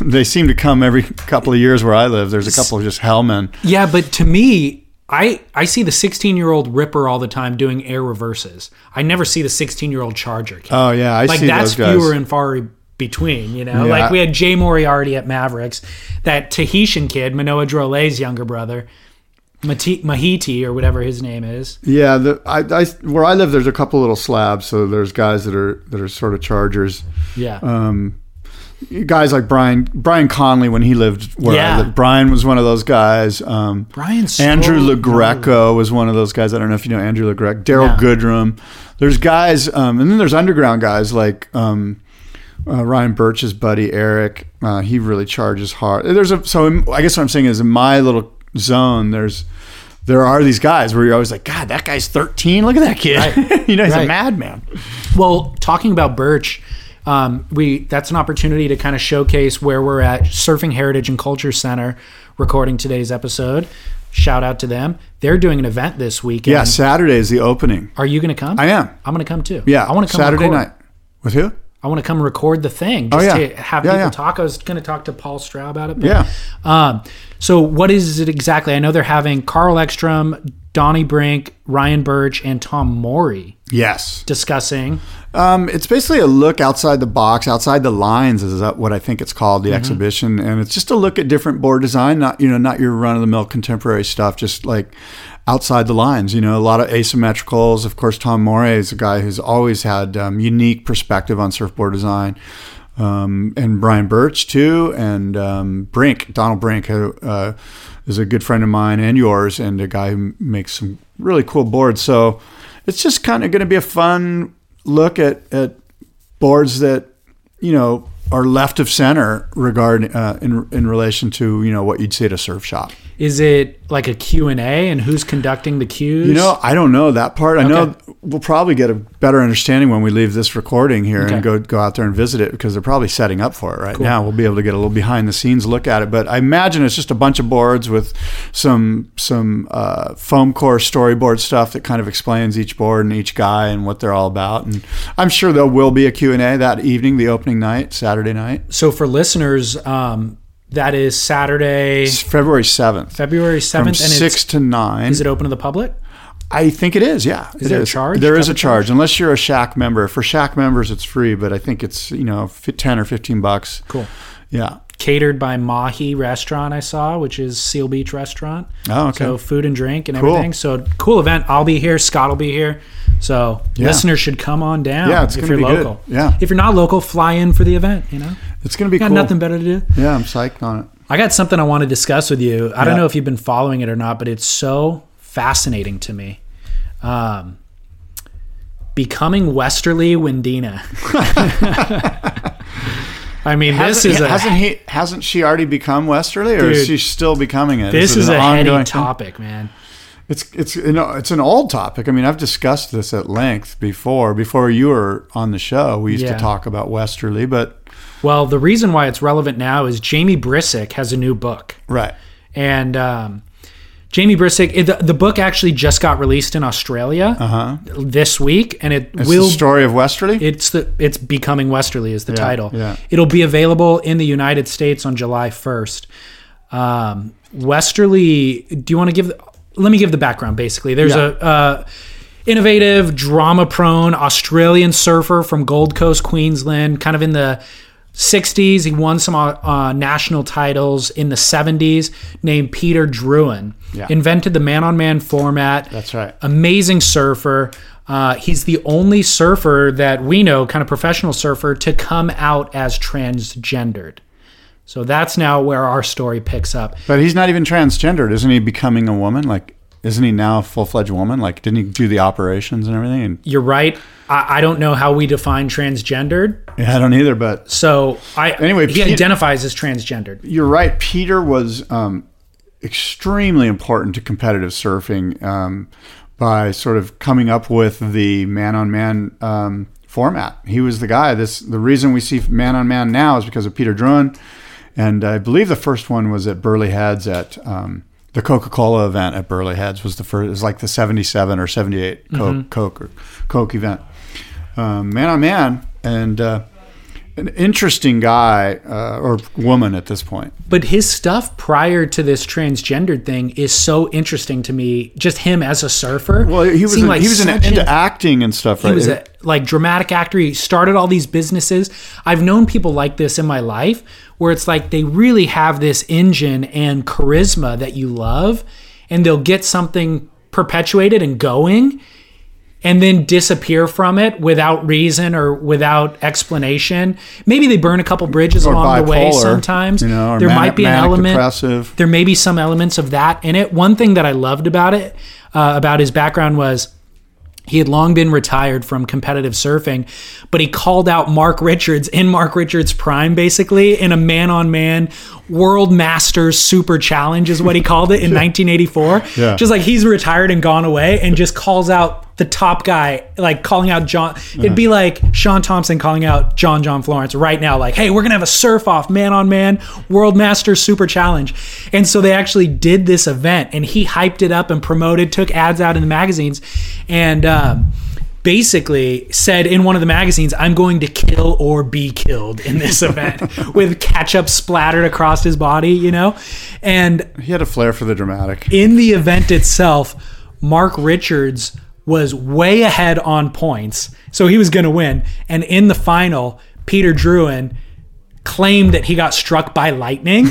They seem to come every couple of years where I live. There's a couple of just hellmen. Yeah, but to me, I see the 16-year-old ripper all the time doing air reverses. I never see the 16-year-old charger kid. Oh, yeah, I see those guys. That's fewer and far between, Yeah. We had Jay Moriarty at Mavericks, that Tahitian kid, Manoa Drole's younger brother, Mahiti or whatever his name is. Yeah, where I live, there's a couple little slabs, so there's guys that are sort of chargers. Yeah. Guys like Brian Conley when he lived where I lived. Brian was one of those guys. Andrew LaGreco was one of those guys. I don't know if you know Andrew LaGreco. Daryl Goodrum. There's guys, and then there's underground guys like Ryan Birch's buddy Eric. He really charges hard. I guess what I'm saying is in my little zone, there are these guys where you're always like, God, that guy's 13. Look at that kid. Right. He's a madman. Well, talking about Birch. That's an opportunity to kind of showcase where we're at. Surfing Heritage and Culture Center recording today's episode. Shout out to them. They're doing an event this weekend. Yeah, Saturday is the opening. Are you going to come? I am. I'm going to come too. Yeah, I want to come Saturday night. With who? I want to come record the thing. To have people talk. I was going to talk to Paul Straub about it. But, so what is it exactly? I know they're having Carl Ekstrom, Donnie Brink, Ryan Birch, and Tom Morey. Yes. Discussing. It's basically a look outside the box, outside the lines is what I think it's called, the exhibition. And it's just a look at different board design, not your run-of-the-mill contemporary stuff, just like outside the lines, a lot of asymmetricals. Of course, Tom Morey is a guy who's always had unique perspective on surfboard design. and Brian Birch too, and Brink, Donald Brink, who is a good friend of mine and yours, and a guy who makes some really cool boards. So it's just kind of going to be a fun look at boards that, you know, are left of center regard in relation to, you know, what you'd see at a surf shop. Is it like a Q&A and who's conducting the Q's? You know, I don't know that part. Okay. I know we'll probably get a better understanding when we leave this recording here and go out there and visit it, because they're probably setting up for it right now. We'll be able to get a little behind the scenes look at it. But I imagine it's just a bunch of boards with some foam core storyboard stuff that kind of explains each board and each guy and what they're all about. And I'm sure there will be a Q&A that evening, the opening night, Saturday night. So for listeners, that is Saturday, February 7th. February 7th, from 6 to 9. Is it open to the public? I think it is. Yeah, is there a charge? There is a charge, unless you're a shack member. For shack members, it's free, but I think it's, you know, $10 or $15. Cool. Yeah. Catered by Mahi Restaurant, I saw, which is Seal Beach Restaurant. Oh, okay. So food and drink and everything. So cool event. I'll be here. Scott will be here. So listeners should come on down. Yeah, it's if you're local. Good. Yeah. If you're not local, fly in for the event. You know, it's gonna be cool. Got nothing better to do. Yeah, I'm psyched on it. I got something I want to discuss with you. I don't know if you've been following it or not, but it's so fascinating to me. Becoming Westerly Windina. I mean, hasn't she already become Westerly, or is she still becoming it? This is a heady topic, man. It's you know, it's an old topic. I mean, I've discussed this at length before. Before you were on the show, we used to talk about Westerly, but well, the reason why it's relevant now is Jamie Brisick has a new book, right? And Jamie Brisick, the book actually just got released in Australia this week, and it's the story of Westerly. It's Becoming Westerly is the title. Yeah. It'll be available in the United States on July 1st. Westerly, do you want to give? Let me give the background. Basically, there's a innovative, drama-prone Australian surfer from Gold Coast, Queensland, kind of in the 60s. He won some national titles in the 70s, named Peter Druin. Yeah. Invented the man-on-man format. That's right. Amazing surfer. He's the only surfer that we know, kind of professional surfer, to come out as transgendered. So that's now where our story picks up. But he's not even transgendered. Isn't he becoming a woman? Like, isn't he now a full-fledged woman? Like, didn't he do the operations and everything? And you're right. I don't know how we define transgendered. Yeah, I don't either, but... So, he identifies as transgendered. You're right. Peter was extremely important to competitive surfing by sort of coming up with the man-on-man format. He was the guy. The reason we see man-on-man now is because of Peter Druin. And I believe the first one was at Burleigh Heads at... the Coca-Cola event at Burleigh Heads was the first. It was like the 77 or 78 Coke event. Man on man, and an interesting guy or woman at this point. But his stuff prior to this transgendered thing is so interesting to me. Just him as a surfer. Well, he was into acting and stuff. Right? He was a dramatic actor. He started all these businesses. I've known people like this in my life, where it's like they really have this engine and charisma that you love, and they'll get something perpetuated and going and then disappear from it without reason or without explanation. Maybe they burn a couple bridges or along the way sometimes. You know, there might be an element. Depressive. There may be some elements of that in it. One thing that I loved about it, about his background, was he had long been retired from competitive surfing, but he called out Mark Richards in Mark Richards' prime, basically, in a man-on-man World Masters Super Challenge is what he called it in 1984. Yeah. Just like he's retired and gone away and just calls out the top guy, like calling out John. It'd be like Sean Thompson calling out John Florence right now, like, hey, we're going to have a surf-off man-on-man World Masters Super Challenge. And so they actually did this event, and he hyped it up and promoted, took ads out in the magazines, and basically said in one of the magazines, I'm going to kill or be killed in this event, with ketchup splattered across his body, you know? And he had a flair for the dramatic. In the event itself, Mark Richards was way ahead on points, so he was going to win. And in the final, Peter Druin claimed that he got struck by lightning,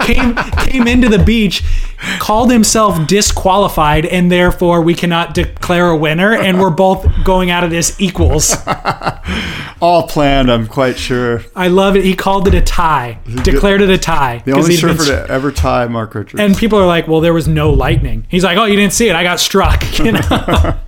came into the beach, called himself disqualified, and therefore we cannot declare a winner, and we're both going out of this equals. All planned, I'm quite sure. I love it. He called it a tie. Declared it a tie. The only surfer to ever tie Mark Richards. And people are like, well, there was no lightning. He's like, oh, you didn't see it. I got struck. You know?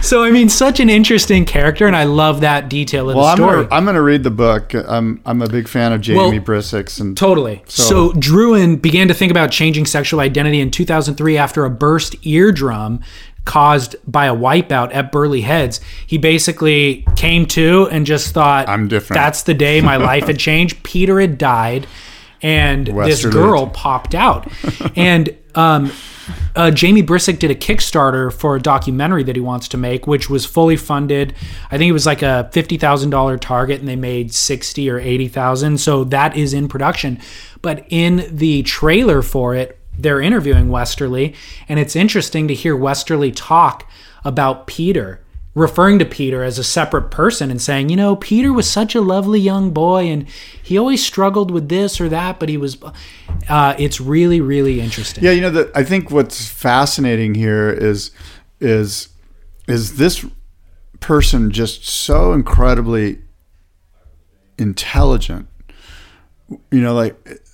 So, I mean, such an interesting character, and I love that detail in the story. I'm going to read the book. I'm a big fan of Jamie Brissicks. And totally. So Druin began to think about changing sexual identity in 2003 after a burst eardrum caused by a wipeout at Burley Heads. He basically came to and just thought, I'm different. That's the day my life had changed. Peter had died, and this girl popped out. And Jamie Brisick did a Kickstarter for a documentary that he wants to make, which was fully funded. I think it was like a $50,000 target, and they made $60,000 or $80,000. So that is in production. But in the trailer for it, they're interviewing Westerly, and it's interesting to hear Westerly talk about Peter, referring to Peter as a separate person and saying, you know, Peter was such a lovely young boy, and he always struggled with this or that, but he was... it's really, really interesting. Yeah, you know, I think what's fascinating here is this person just so incredibly intelligent. You know, like...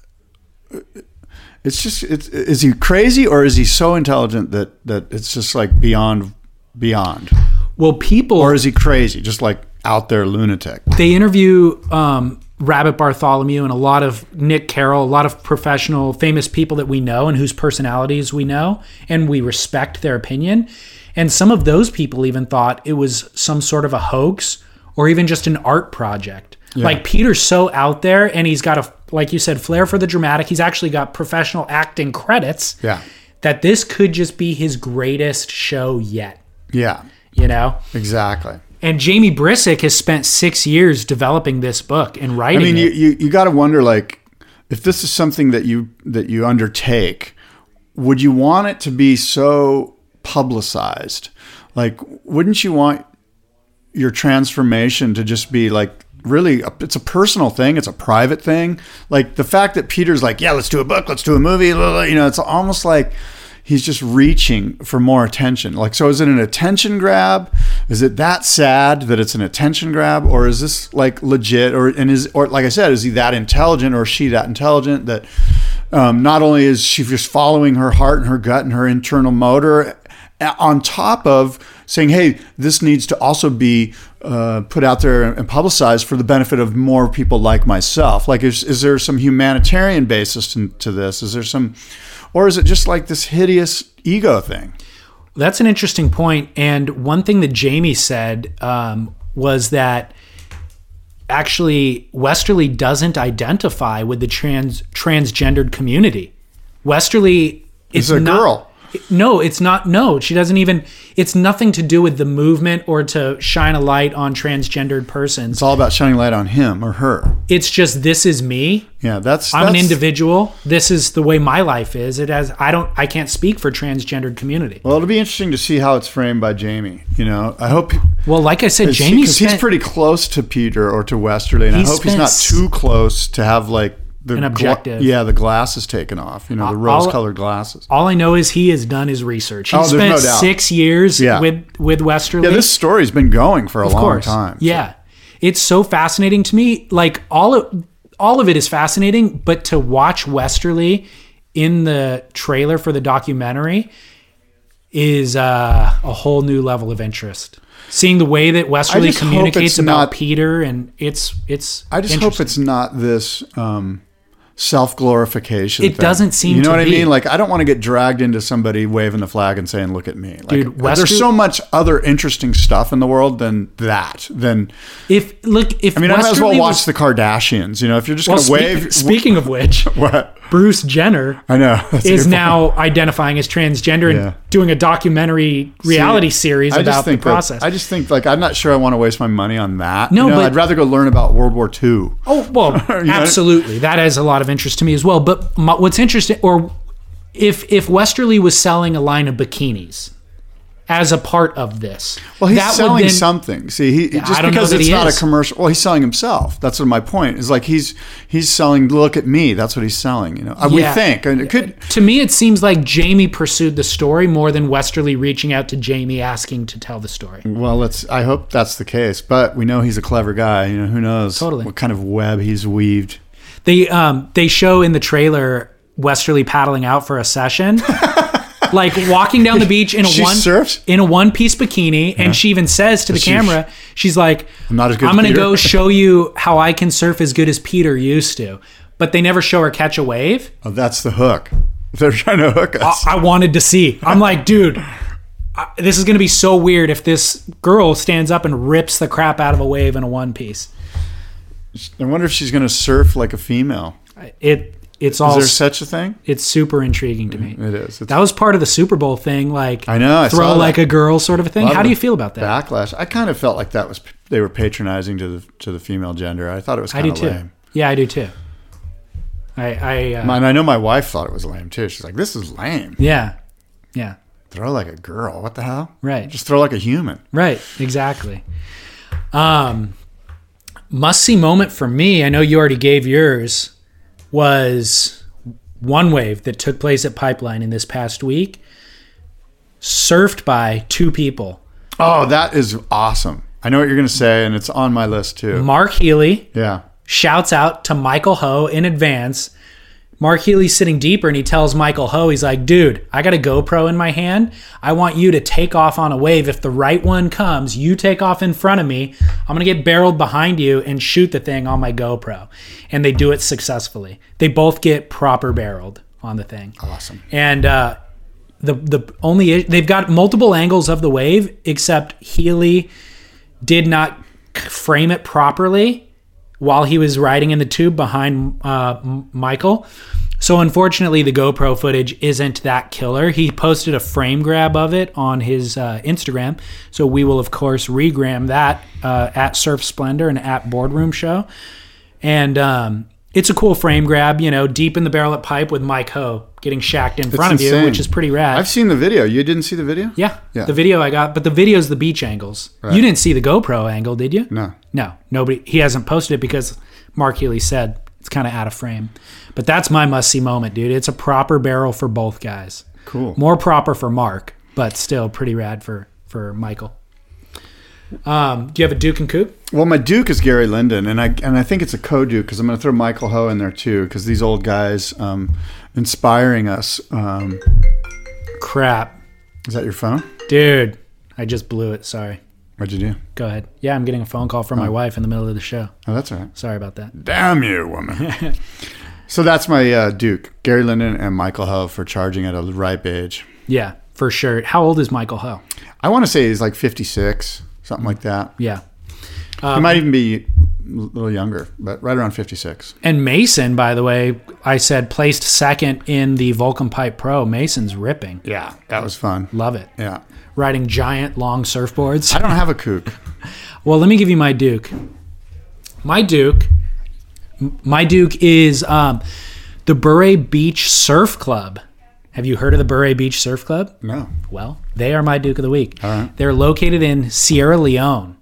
is he crazy, or is he so intelligent that it's just like beyond? Well, people... Or is he crazy, just like out there lunatic? They interview Rabbit Bartholomew and a lot of Nick Carroll, a lot of professional, famous people that we know and whose personalities we know, and we respect their opinion. And some of those people even thought it was some sort of a hoax or even just an art project. Yeah. Like, Peter's so out there, and he's got a, like you said, flair for the dramatic. He's actually got professional acting credits. Yeah. That this could just be his greatest show yet. Yeah. You know? Exactly. And Jamie Brisick has spent 6 years developing this book and writing it. I mean, you got to wonder, like, if this is something that you undertake, would you want it to be so publicized? Like, wouldn't you want your transformation to just be like, really, it's a personal thing. It's a private thing. Like, the fact that Peter's like, yeah, let's do a book, let's do a movie, blah, blah, you know, it's almost like he's just reaching for more attention. Like, so is it an attention grab? Is it that sad that it's an attention grab, or is this like legit? Or like I said, is he that intelligent, or is she that intelligent that not only is she just following her heart and her gut and her internal motor, on top of saying, hey, this needs to also be put out there and publicized for the benefit of more people like myself. Like, is there some humanitarian basis to this? Is there some, or is it just like this hideous ego thing? That's an interesting point. And one thing that Jamie said was that actually Westerly doesn't identify with the transgendered community. Westerly is a girl. No, it's not. No, she doesn't even. It's nothing to do with the movement or to shine a light on transgendered persons. It's all about shining light on him or her. It's just, this is me. Yeah, I'm an individual. This is the way my life is. I can't speak for transgendered community. Well, it'll be interesting to see how it's framed by Jamie. You know, I hope. Well, like I said, he's pretty close to Peter or to Westerly, and I hope he's not too close to have like. An objective. The glass is taken off, you know, the rose-colored glasses. All I know is he has done his research. He spent 6 years with Westerly. Yeah, this story's been going for a long time. Yeah. So. It's so fascinating to me. Like, all of it is fascinating, but to watch Westerly in the trailer for the documentary is a whole new level of interest. Seeing the way that Westerly communicates about Peter, and it's I just hope it's not this... self-glorification thing. Doesn't seem to be. You know what I mean? Like, I don't want to get dragged into somebody waving the flag and saying, look at me. Like, dude, there's so much other interesting stuff in the world than that. I might as well watch the Kardashians. You know, if you're just going to wave. Speaking of which, what? Bruce Jenner is now identifying as transgender and doing a documentary reality series about the process. I just think, like, I'm not sure I want to waste my money on that. No, you know, but I'd rather go learn about World War II. Oh, well, absolutely. That has a lot of interest to me as well. But what's interesting, or if Westerly was selling a line of bikinis as a part of this. Well, he's selling something. See, just because it's not a commercial. Well, he's selling himself. That's what my point is. Like he's selling. Look at me. That's what he's selling. You know, we think. And it could. To me, it seems like Jamie pursued the story more than Westerly reaching out to Jamie asking to tell the story. Well, I hope that's the case. But we know he's a clever guy. You know, who knows what kind of web he's weaved. They show in the trailer Westerly paddling out for a session. Like walking down the beach in a one-piece bikini, and she even says to the camera, she's like, "I'm not as good. I'm going to go show you how I can surf as good as Peter used to." But they never show her catch a wave. Oh, that's the hook. They're trying to hook us. I wanted to see. I'm like, dude, this is going to be so weird if this girl stands up and rips the crap out of a wave in a one-piece. I wonder if she's going to surf like a female. Is there such a thing? It's super intriguing to me. It is. That was part of the Super Bowl thing, like I know, throw like a girl sort of a thing. How do you feel about that? Backlash. I kind of felt like that was they were patronizing to the female gender. I thought it was kind of lame. Yeah, I do too. And I know my wife thought it was lame too. She's like, "This is lame." Yeah, yeah. Throw like a girl. What the hell? Right. Just throw like a human. Right. Exactly. Must see moment for me. I know you already gave yours. Was one wave that took place at Pipeline in this past week, surfed by two people. Oh, that is awesome. I know what you're going to say, and it's on my list too. Mark Healy shouts out to Michael Ho in advance. Mark Healy's sitting deeper, and he tells Michael Ho, he's like, "Dude, I got a GoPro in my hand. I want you to take off on a wave. If the right one comes, you take off in front of me. I'm going to get barreled behind you and shoot the thing on my GoPro." And they do it successfully. They both get proper barreled on the thing. Awesome. And they've got multiple angles of the wave, except Healy did not frame it properly while he was riding in the tube behind Michael. So unfortunately, the GoPro footage isn't that killer. He posted a frame grab of it on his Instagram. So we will, of course, regram that at Surf Splendor and at Boardroom Show. And it's a cool frame grab, you know, deep in the barrel at Pipe with Mike Ho getting shacked in front of you, which is pretty rad. I've seen the video. You didn't see the video? Yeah, the video I got, but the video's the beach angles. Right. You didn't see the GoPro angle, did you? No, nobody. He hasn't posted it because Mark Healy said it's kind of out of frame. But that's my must-see moment, dude. It's a proper barrel for both guys. Cool. More proper for Mark, but still pretty rad for Michael. Do you have a Duke and Coop? Well, my Duke is Gary Linden, and I think it's a co-Duke because I'm going to throw Michael Ho in there too because these old guys inspiring us. Crap. Is that your phone? Dude, I just blew it. Sorry. What'd you do? Go ahead. Yeah, I'm getting a phone call from my wife in the middle of the show. Oh, that's all right. Sorry about that. Damn you, woman. So that's my Duke, Gary Linden and Michael Ho for charging at a ripe age. Yeah, for sure. How old is Michael Ho? I want to say he's like 56. Something like that. Yeah. He might even be a little younger, but right around 56. And Mason, by the way, I said placed second in the Volcom Pipe Pro. Mason's ripping. Yeah, that was fun. Love it. Yeah. Riding giant, long surfboards. I don't have a Kook. Well, let me give you my Duke. My Duke is the Burray Beach Surf Club. Have you heard of the Burray Beach Surf Club? No. Well, they are my Duke of the Week. All right. They're located in Sierra Leone,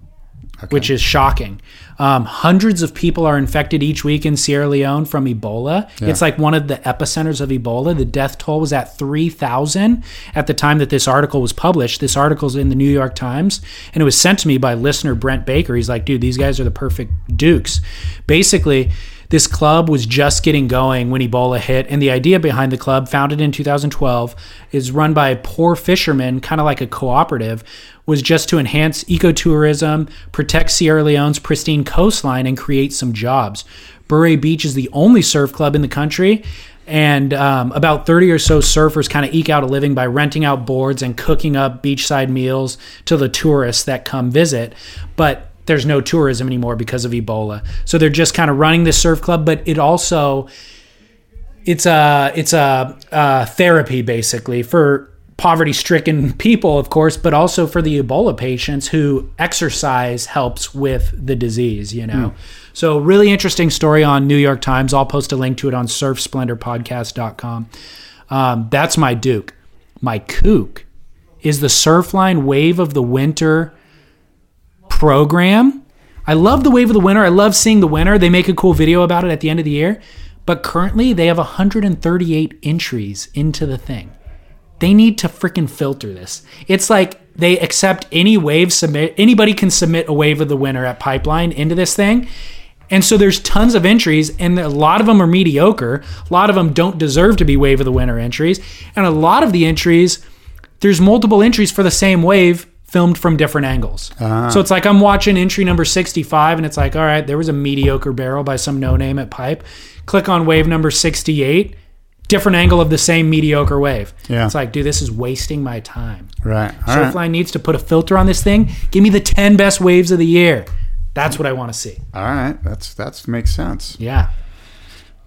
which is shocking. Hundreds of people are infected each week in Sierra Leone from Ebola. Yeah. It's like one of the epicenters of Ebola. The death toll was at 3,000 at the time that this article was published. This article's in the New York Times, and it was sent to me by listener Brent Baker. He's like, dude, these guys are the perfect Dukes. Basically, this club was just getting going when Ebola hit, and the idea behind the club, founded in 2012, is run by poor fishermen, kind of like a cooperative, was just to enhance ecotourism, protect Sierra Leone's pristine coastline, and create some jobs. Burray Beach is the only surf club in the country, and about 30 or so surfers kind of eke out a living by renting out boards and cooking up beachside meals to the tourists that come visit. But there's no tourism anymore because of Ebola. So they're just kind of running this surf club, but it also, it's a therapy basically for poverty-stricken people, of course, but also for the Ebola patients who exercise helps with the disease, you know? Mm. So really interesting story on New York Times. I'll post a link to it on surfsplendorpodcast.com. That's my Duke. My Kook is the Surfline Wave of the Winter program. I love the Wave of the Winter. I love seeing the winter. They make a cool video about it at the end of the year. But currently, they have 138 entries into the thing. They need to freaking filter this. It's like they accept any wave submit. Anybody can submit a Wave of the Winter at Pipeline into this thing. And so there's tons of entries, and a lot of them are mediocre. A lot of them don't deserve to be Wave of the Winter entries. And a lot of the entries, there's multiple entries for the same wave filmed from different angles. Uh-huh. So it's like I'm watching entry number 65, and it's like, all right, there was a mediocre barrel by some no-name at Pipe. Click on wave number 68, different angle of the same mediocre wave. Yeah. It's like, dude, this is wasting my time. Right. Surfline needs to put a filter on this thing. Give me the 10 best waves of the year. That's what I want to see. All right, that's makes sense. Yeah.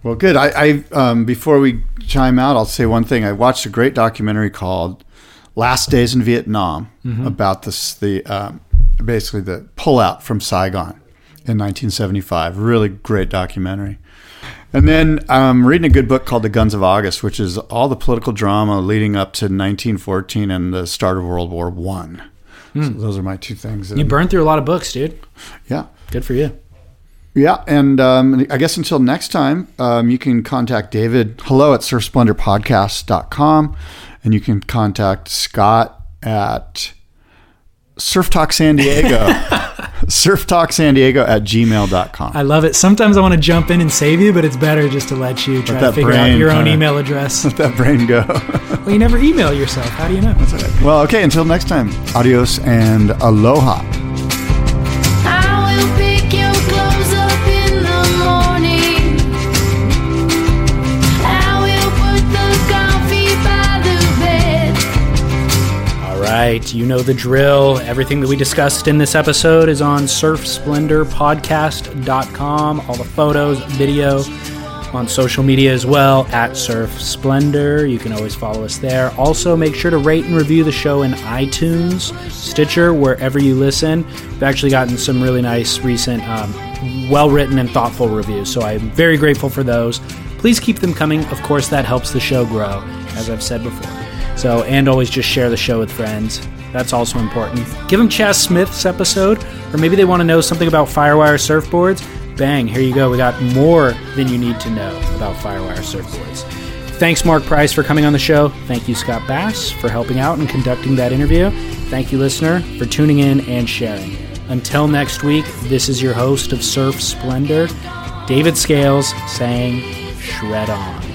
Well, good. I before we chime out, I'll say one thing. I watched a great documentary called "Last Days in Vietnam" about basically the pullout from Saigon in 1975. Really great documentary. And then I'm reading a good book called "The Guns of August," which is all the political drama leading up to 1914 and the start of World War I. So those are my two things. You burned through a lot of books, dude. Yeah. Good for you. Yeah. And I guess until next time, you can contact David. Hello at surfsplendorpodcast.com. And you can contact Scott at Surf Talk San Diego. SurfTalkSanDiego at gmail.com. I love it. Sometimes I want to jump in and save you, but it's better just to let you try to figure out your own email address. Let that brain go. Well, you never email yourself. How do you know? That's right. Well, okay. Until next time. Adios and aloha. I will pick your clothes up in the morning. I will put the coffee by the bed. All right. You know the drill. Everything that we discussed in this episode is on surfsplendorpodcast.com. All the photos, video, on social media as well, at Surf Splendor. You can always follow us there. Also, make sure to rate and review the show in iTunes, Stitcher, wherever you listen. We've actually gotten some really nice, recent, well-written and thoughtful reviews, so I'm very grateful for those. Please keep them coming. Of course, that helps the show grow, as I've said before. So, and always just share the show with friends. That's also important. Give them Chaz Smith's episode, or maybe they want to know something about Firewire Surfboards. Bang, here you go. We got more than you need to know about Firewire Surfboards. Thanks, Mark Price, for coming on the show. Thank you, Scott Bass, for helping out and conducting that interview. Thank you, listener, for tuning in and sharing. Until next week, this is your host of Surf Splendor, David Scales, saying shred on.